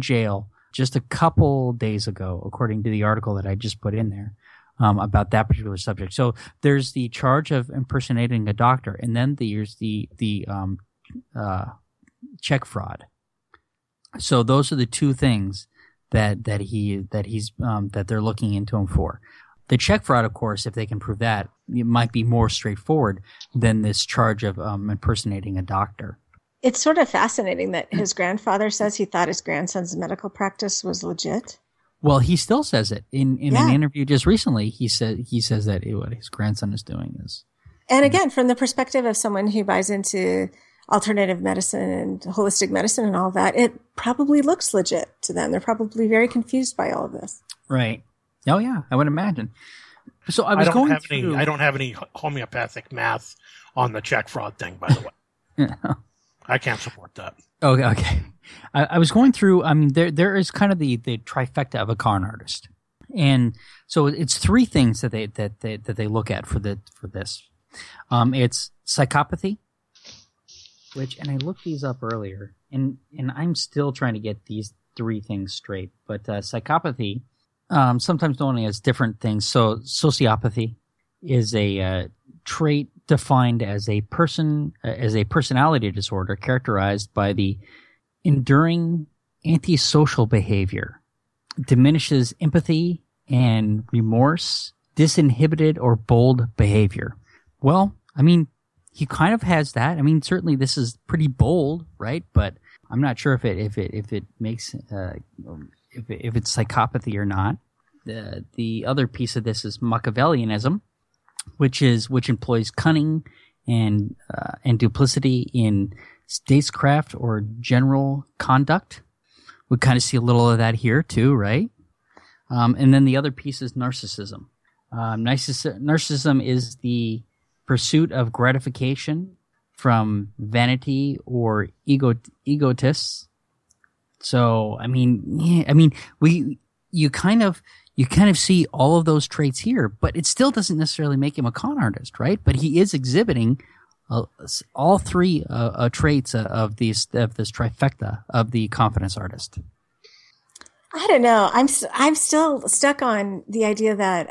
jail just a couple days ago, according to the article that I just put in there about that particular subject. So there's the charge of impersonating a doctor, and then there's the check fraud. So those are the two things that they're looking into him for. The check fraud, of course, if they can prove that, it might be more straightforward than this charge of impersonating a doctor. It's sort of fascinating that his grandfather says he thought his grandson's medical practice was legit. Well, he still says it in an interview just recently. He says that what his grandson is doing is. And again, from the perspective of someone who buys into alternative medicine and holistic medicine and all that, it probably looks legit to them. They're probably very confused by all of this. Right. Oh, yeah. I would imagine. So I don't have any homeopathic math on the check fraud thing, by the way. Yeah. I can't support that. Okay. I was going through, I mean, there is kind of the trifecta of a con artist. And so it's three things that they look at for this. It's psychopathy. Which, and I looked these up earlier, and I'm still trying to get these three things straight. But psychopathy, sometimes known as different things. So sociopathy is a trait defined as a personality disorder characterized by the enduring antisocial behavior, diminishes empathy and remorse, disinhibited or bold behavior. Well, I mean, he kind of has that. I mean, certainly this is pretty bold, right? But I'm not sure if it makes if it's psychopathy or not. The other piece of this is Machiavellianism, which employs cunning and duplicity in statecraft or general conduct. We kind of see a little of that here too, right? And then the other piece is narcissism. Narcissism is the pursuit of gratification from vanity or egotists. So, you kind of see all of those traits here, but it still doesn't necessarily make him a con artist, right? But he is exhibiting all three traits of this trifecta of the confidence artist. I don't know. I'm still stuck on the idea that.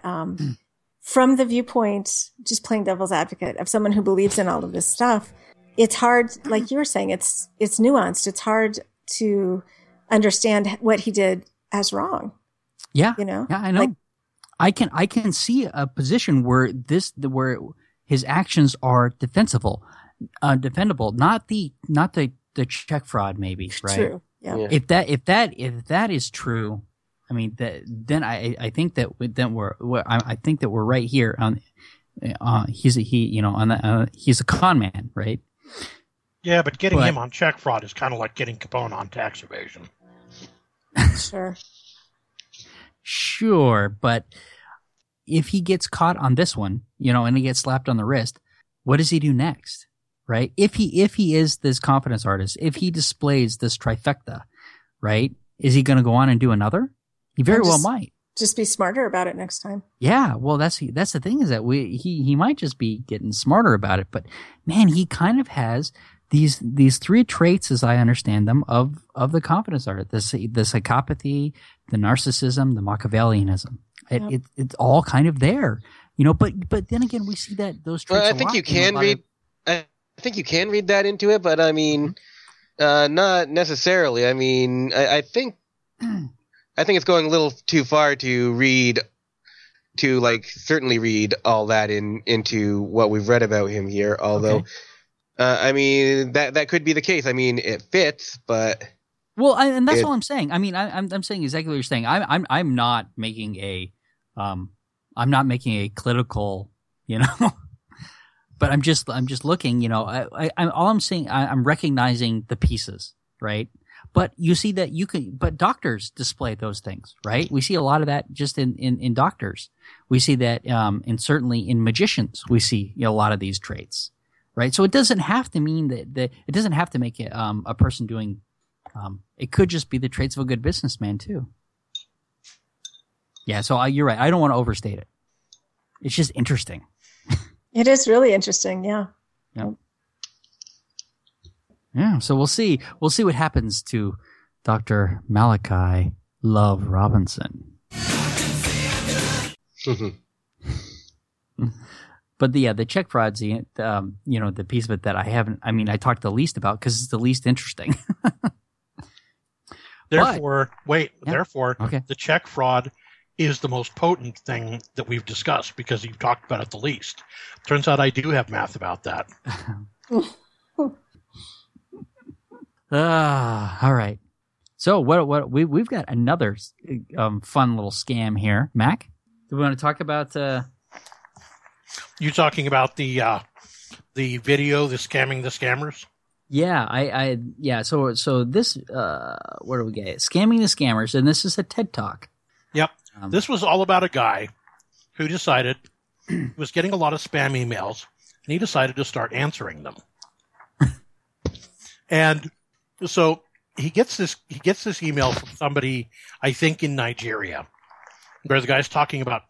From the viewpoint, just playing devil's advocate, of someone who believes in all of this stuff, it's hard, like you were saying, it's nuanced. It's hard to understand what he did as wrong. Yeah. You know? Yeah, I know. Like, I can see a position where his actions are defendable, not the check fraud maybe, right? True. Yeah. Yeah. If that is true, I mean, I think that we're right here on. He's a con man, right? Yeah, but getting him on check fraud is kind of like getting Capone on tax evasion. Sure, but if he gets caught on this one, and he gets slapped on the wrist, what does he do next, right? If he is this confidence artist, if he displays this trifecta, right, is he going to go on and do another? He very well might. Just be smarter about it next time. Yeah, well, that's the thing is that he might just be getting smarter about it. But man, he kind of has these three traits, as I understand them, of the confidence artist: the psychopathy, the narcissism, the Machiavellianism. Yep. It's all kind of there, But then again, we see that those traits. Well, I think you can read that into it, but I mean, not necessarily. I mean, I think it's going a little too far to read to like certainly read all that into what we've read about him here. Although, okay. I mean that could be the case. I mean, it fits, but and that's all I'm saying. I mean, I'm saying exactly what you're saying. I'm not making a critical, you know. But I'm just looking, you know. I'm recognizing the pieces, right? But you see that but doctors display those things, right? We see a lot of that just in doctors. We see that, and certainly in magicians, we see a lot of these traits, right? So it doesn't have to mean that it doesn't have to make it, a person doing, it could just be the traits of a good businessman too. Yeah. So you're right. I don't want to overstate it. It's just interesting. It is really interesting. Yeah. Yep. Yeah, so we'll see. We'll see what happens to Dr. Malachi Love Robinson. But the check fraud, you know, the piece of it that I talked the least about because it's the least interesting. Therefore, the check fraud is the most potent thing that we've discussed because you've talked about it the least. Turns out I do have math about that. All right. So what we've got another fun little scam here, Mac. Do we want to talk about? You talking about the video, the scamming, the scammers? Yeah, I So this what do we get? Scamming the scammers, and this is a TED Talk. Yep. This was all about a guy who decided he was getting a lot of spam emails, and he decided to start answering them, and. So he gets this email from somebody, I think in Nigeria, where the guy's talking about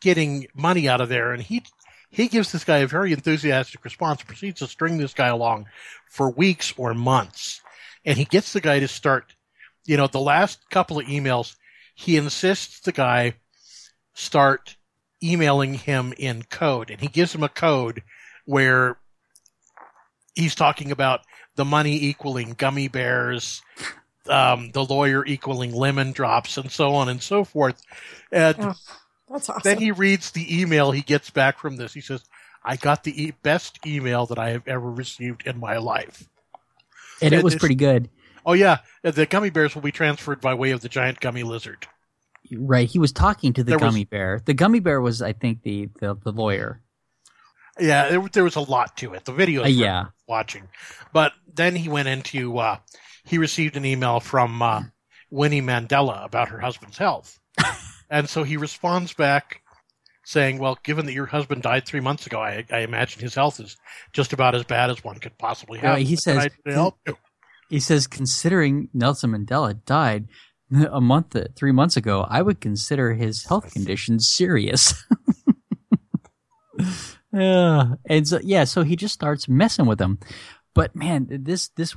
getting money out of there, and he gives this guy a very enthusiastic response, proceeds to string this guy along for weeks or months, and he gets the guy to start, you know, the last couple of emails, he insists the guy start emailing him in code, and he gives him a code where he's talking about the money equaling gummy bears, the lawyer equaling lemon drops, and so on and so forth. And that's awesome. Then he reads the email he gets back from this. He says, I got the best email that I have ever received in my life. And it was pretty good. Oh, yeah. The gummy bears will be transferred by way of the giant gummy lizard. Right. He was talking to the gummy bear. The gummy bear was, I think, the lawyer. Yeah, there was a lot to it. The video is watching. But then he went into he received an email from Winnie Mandela about her husband's health. And so he responds back saying, well, given that your husband died 3 months ago, I imagine his health is just about as bad as one could possibly have. He says, considering Nelson Mandela died 3 months ago, I would consider his health condition serious. Yeah, and so, so he just starts messing with them, but man, this first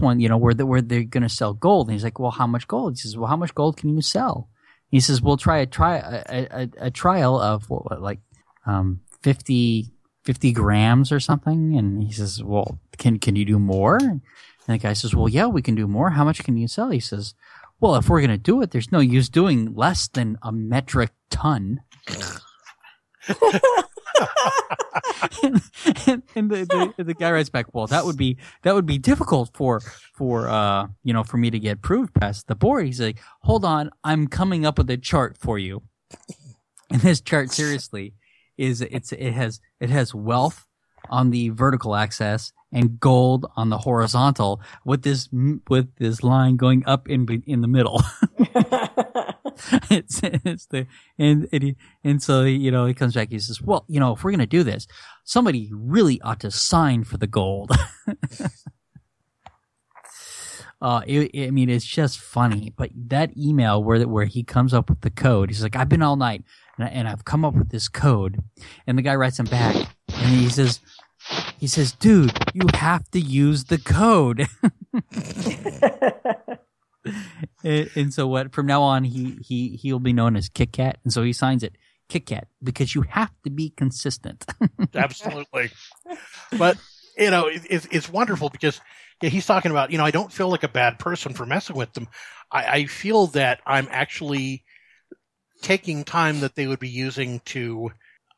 one, you know, where they're gonna sell gold, and he's like, well, how much gold? He says, well, how much gold can you sell? He says, we'll try a trial of like 50 grams or something, and he says, well, can you do more? And the guy says, well, yeah, we can do more. How much can you sell? He says, well, if we're gonna do it, there's no use doing less than a metric ton. And the guy writes back, well, that would be difficult for for me to get approved past the board. He's like, hold on, I'm coming up with a chart for you. And this chart, seriously, it has wealth on the vertical axis and gold on the horizontal, with this line going up in the middle. So, you know, he comes back, he says, well, you know, if we're going to do this, somebody really ought to sign for the gold. I mean, it's just funny, but that email where he comes up with the code, he's like, I've been all night and I've come up with this code, and the guy writes him back and he says, dude, you have to use the code. And so what? From now on, he'll be known as Kit Kat, and so he signs it Kit Kat because you have to be consistent. Absolutely, but you know it's wonderful because he's talking about, you know, I don't feel like a bad person for messing with them. I feel that I'm actually taking time that they would be using to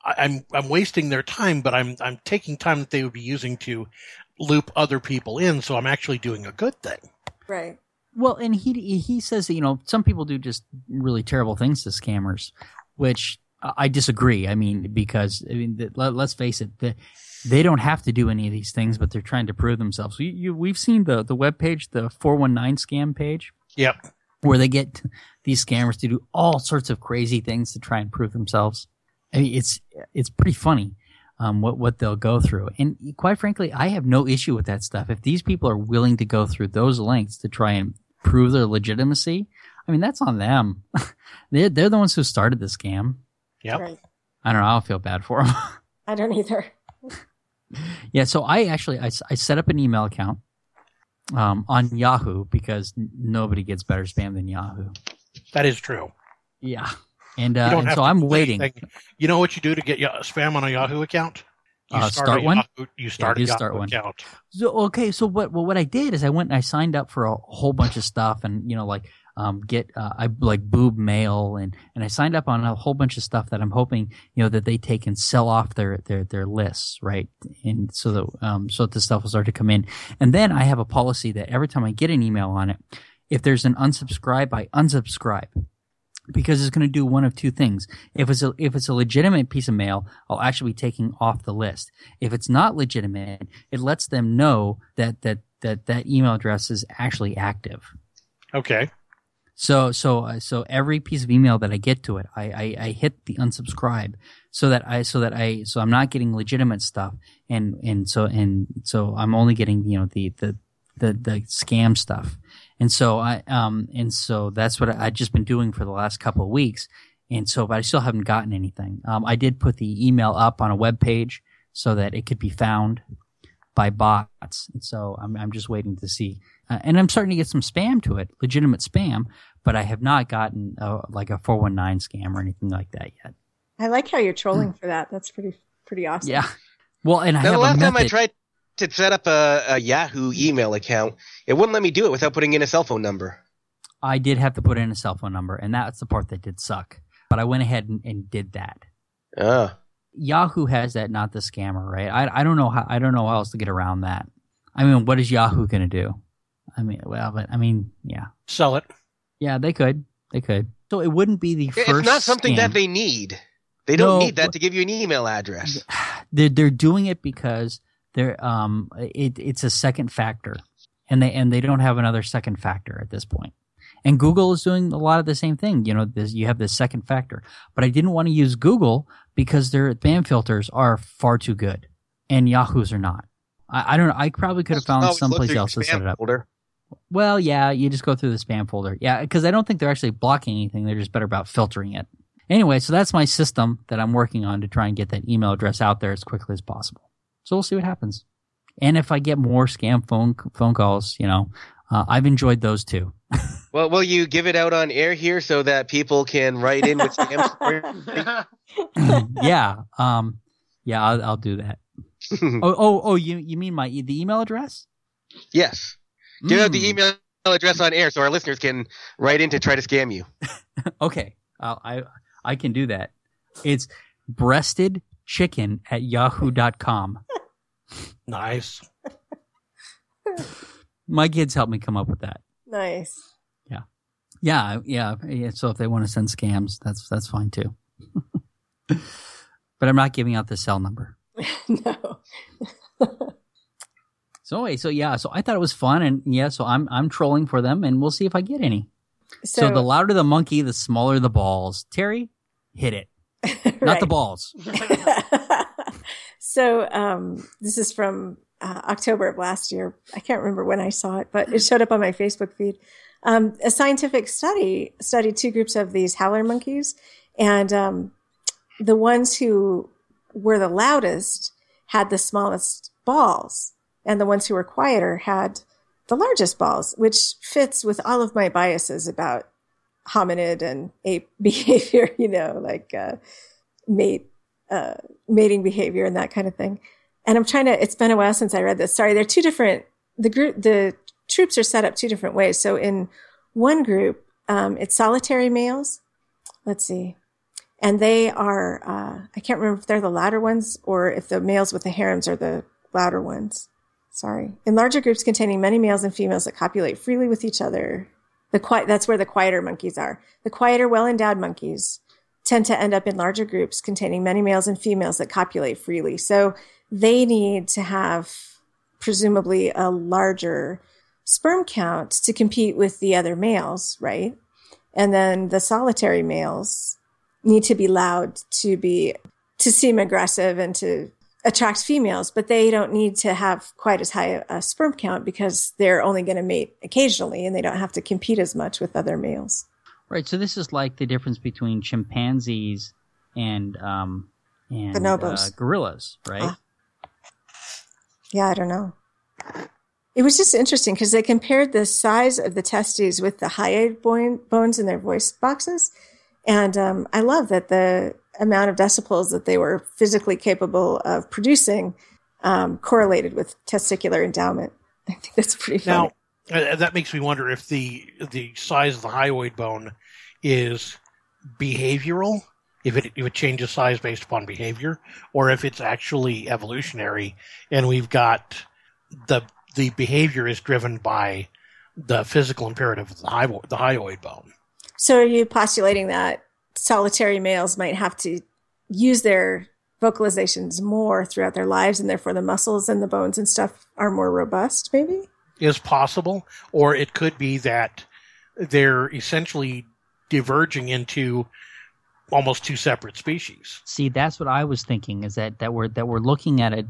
I'm wasting their time, but I'm taking time that they would be using to loop other people in, so I'm actually doing a good thing. Right. Well, and he says that, you know, some people do just really terrible things to scammers, which I disagree. I mean, because let's face it, they don't have to do any of these things, but they're trying to prove themselves. We've seen the webpage, the 419 scam page. Yep. Where they get these scammers to do all sorts of crazy things to try and prove themselves. I mean, it's pretty funny what they'll go through. And quite frankly, I have no issue with that stuff. If these people are willing to go through those lengths to try and prove their legitimacy, I mean, that's on them. They're the ones who started the scam. Yep. Right. I don't know. I'll feel bad for them. I don't either. Yeah, so I set up an email account on Yahoo because nobody gets better spam than Yahoo. That is true. Yeah. And so I'm waiting. Anything. You know what you do to get spam on a Yahoo account? You start one. You start a Yahoo account. So, okay, so what I did is I went and I signed up for a whole bunch of stuff, and you know, like I like boob mail, and I signed up on a whole bunch of stuff that I'm hoping, you know, that they take and sell off their lists, right? And so that the stuff will start to come in. And then I have a policy that every time I get an email on it, if there's an unsubscribe, I unsubscribe. Because it's going to do one of two things. If it's a legitimate piece of mail, I'll actually be taking off the list. If it's not legitimate, it lets them know that email address is actually active. Okay. So every piece of email that I get to it, I hit the unsubscribe so I'm not getting legitimate stuff and so I'm only getting, you know, the scam stuff. And so that's what I've just been doing for the last couple of weeks. And so, but I still haven't gotten anything. I did put the email up on a web page so that it could be found by bots. And so I'm just waiting to see. And I'm starting to get some spam to it, legitimate spam, but I have not gotten like a 419 scam or anything like that yet. I like how you're trolling for that. That's pretty awesome. Yeah. Well, and I have a method. The last time I tried to set up a Yahoo email account, it wouldn't let me do it without putting in a cell phone number. I did have to put in a cell phone number, and that's the part that did suck. But I went ahead and did that. Yahoo has that, not the scammer, right? I don't know how else to get around that. I mean, what is Yahoo going to do? I mean, yeah, sell it. Yeah, they could. So it wouldn't be the first. It's not something that they need. They don't need that to give you an email address. They're doing it because they're it's a second factor, and they don't have another second factor at this point. And Google is doing a lot of the same thing. You know, you have this second factor, but I didn't want to use Google because their spam filters are far too good, and Yahoo's are not. I don't know. I probably could have found someplace else to set it up. Folder. Well, yeah, you just go through the spam folder, yeah, because I don't think they're actually blocking anything. They're just better about filtering it. Anyway, so that's my system that I'm working on to try and get that email address out there as quickly as possible. So we'll see what happens. And if I get more scam phone calls, you know, I've enjoyed those too. Well, will you give it out on air here so that people can write in with scam stories? Yeah. Yeah, I'll do that. Oh, you mean the email address? Yes. Give out the email address on air so our listeners can write in to try to scam you. Okay. I can do that. It's breastedchicken@yahoo.com. Nice. My kids helped me come up with that. Nice. Yeah. So if they want to send scams, that's fine too. But I'm not giving out the cell number. No. So I thought it was fun, and yeah, so I'm trolling for them, and we'll see if I get any. So the louder the monkey, the smaller the balls. Terry, hit it. Not right. The balls. So this is from October of last year. I can't remember when I saw it, but it showed up on my Facebook feed. A scientific study studied two groups of these howler monkeys, and the ones who were the loudest had the smallest balls, and the ones who were quieter had the largest balls, which fits with all of my biases about hominid and ape behavior, you know, like mating behavior and that kind of thing. And I'm trying to, it's been a while since I read this. Sorry, they're two different, the troops are set up two different ways. So in one group, it's solitary males Let's see. And they are, I can't remember if they're the latter ones or if the males with the harems are the louder ones. Sorry. In larger groups containing many males and females that copulate freely with each other. That's where the quieter monkeys are. The quieter, well-endowed monkeys tend to end up in larger groups containing many males and females that copulate freely. So they need to have presumably a larger sperm count to compete with the other males, right? And then the solitary males need to be allowed to seem aggressive and to attract females, but they don't need to have quite as high a sperm count because they're only going to mate occasionally and they don't have to compete as much with other males. Right. So this is like the difference between chimpanzees and bonobos. Gorillas, right? Yeah, I don't know. It was just interesting because they compared the size of the testes with the hyoid bones in their voice boxes. And I love that the amount of decibels that they were physically capable of producing correlated with testicular endowment. I think that's pretty funny. Now, that makes me wonder if the size of the hyoid bone is behavioral, if it changes size based upon behavior, or if it's actually evolutionary and we've got the behavior is driven by the physical imperative of the hyoid bone. So are you postulating that solitary males might have to use their vocalizations more throughout their lives and therefore the muscles and the bones and stuff are more robust, maybe? Is possible. Or it could be that they're essentially diverging into almost two separate species. See, that's what I was thinking, is that we're looking at a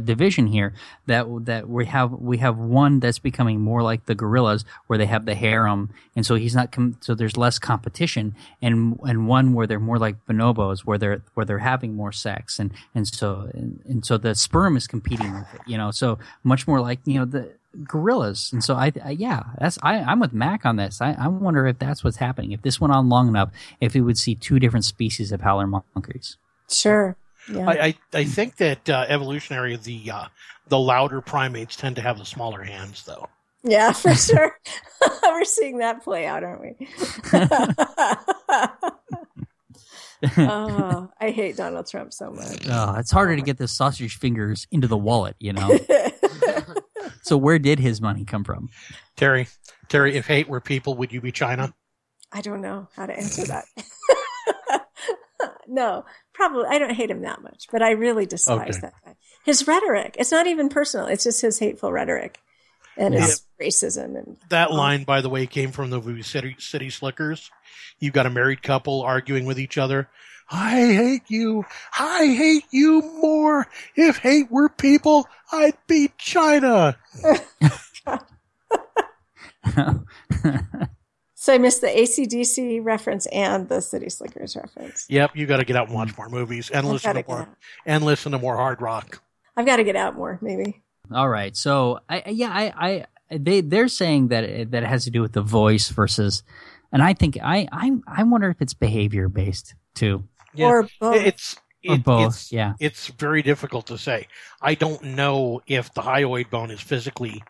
division here that we have one that's becoming more like the gorillas, where they have the harem, and so he's not so there's less competition, and one where they're more like bonobos, where they're having more sex, and so the sperm is competing with it, so much more like the gorillas. And so I'm with Mac on this. I wonder if that's what's happening. If this went on long enough, if we would see two different species of howler monkeys. Sure. Yeah. I think that evolutionary the louder primates tend to have the smaller hands, though. Yeah, for sure. We're seeing that play out, aren't we? Oh, I hate Donald Trump so much. Oh, it's harder to get the sausage fingers into the wallet, So where did his money come from? Terry, if hate were people, would you be China? I don't know how to answer that. No, probably. I don't hate him that much, but I really despise that guy. His rhetoric. It's not even personal. It's just his hateful rhetoric and his racism. And that line, by the way, came from the movie City Slickers. You've got a married couple arguing with each other. I hate you. I hate you more. If hate were people, I'd be China. So I missed the ACDC reference and the City Slickers reference. Yep, you got to get out and watch more movies and listen to more hard rock. I've got to get out more, maybe. All right. So they're saying that it has to do with the voice versus, and I think I wonder if it's behavior based too. Yeah. Or both. It's very difficult to say. I don't know if the hyoid bone is physically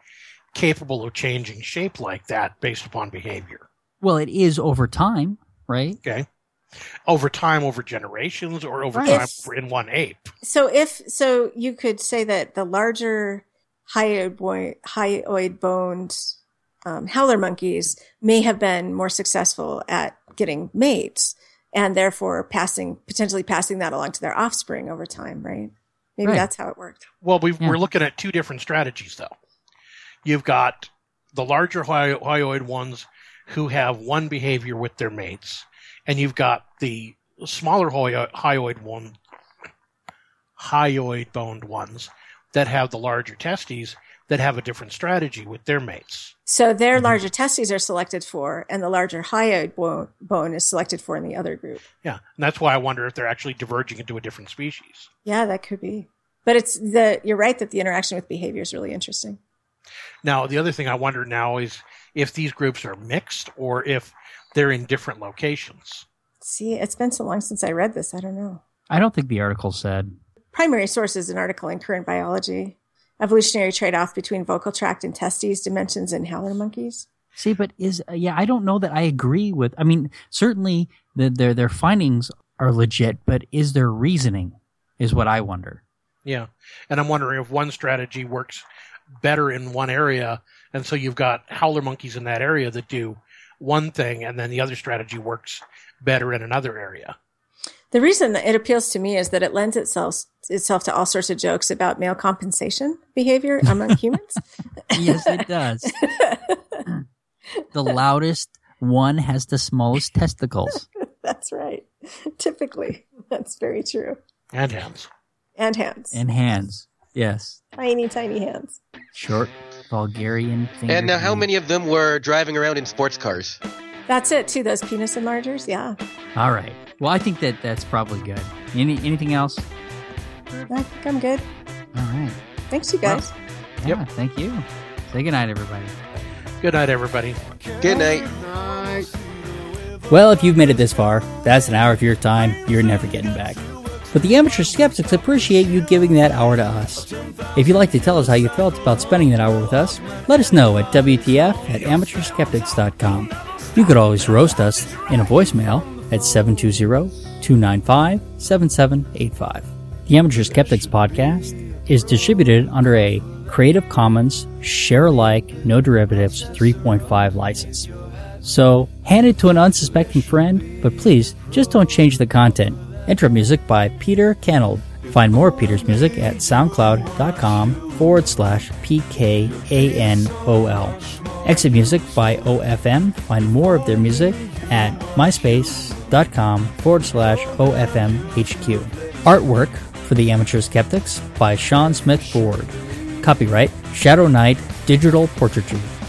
capable of changing shape like that based upon behavior. Well, it is over time, right? Okay. Over time, over generations, or over time in one ape. So you could say that the larger hyoid-boned howler monkeys may have been more successful at getting mates, and therefore potentially passing that along to their offspring over time, right? Maybe that's how it worked. Well, we're looking at two different strategies, though. You've got the larger hyoid ones who have one behavior with their mates, and you've got the smaller hyoid-boned ones that have the larger testes that have a different strategy with their mates. So their larger testes are selected for, and the larger hyoid bone is selected for in the other group. Yeah, and that's why I wonder if they're actually diverging into a different species. Yeah, that could be. But you're right that the interaction with behavior is really interesting. Now, the other thing I wonder now is if these groups are mixed or if they're in different locations. See, it's been so long since I read this. I don't know. I don't think the article said. Primary source is an article in Current Biology. Evolutionary trade-off between vocal tract and testes, dimensions in howler monkeys. See, but I don't know that I agree with. I mean, certainly their findings are legit, but is their reasoning is what I wonder. Yeah, and I'm wondering if one strategy works better in one area, and so you've got howler monkeys in that area that do one thing, and then the other strategy works better in another area. The reason that it appeals to me is that it lends itself to all sorts of jokes about male compensation behavior among humans. Yes, it does. The loudest one has the smallest testicles. That's right. Typically, that's very true. And hands. And hands. And hands. Yes. Tiny, tiny hands. Short, Bulgarian fingers. And now, how many of them were driving around in sports cars? That's it, too. Those penis enlargers. Yeah. All right. Well, I think that's probably good. Anything else? I think I'm good. All right. Thanks, you guys. Well, yeah, yep. Thank you. Say goodnight, everybody. Good night, everybody. Good night. Well, if you've made it this far, that's an hour of your time you're never getting back. But the amateur skeptics appreciate you giving that hour to us. If you'd like to tell us how you felt about spending that hour with us, let us know at WTF@amateurskeptics.com. You could always roast us in a voicemail at 720-295-7785. The Amateur Skeptics Podcast is distributed under a Creative Commons Share-alike No Derivatives 3.5 license. So, hand it to an unsuspecting friend, but please, just don't change the content. Intro music by Peter Canold. Find more of Peter's music at soundcloud.com/PKANOL. Exit music by OFM. Find more of their music at myspace.com/OFMHQ. Artwork for the Amateur Skeptics by Sean Smith Ford. Copyright Shadow Knight Digital Portraiture.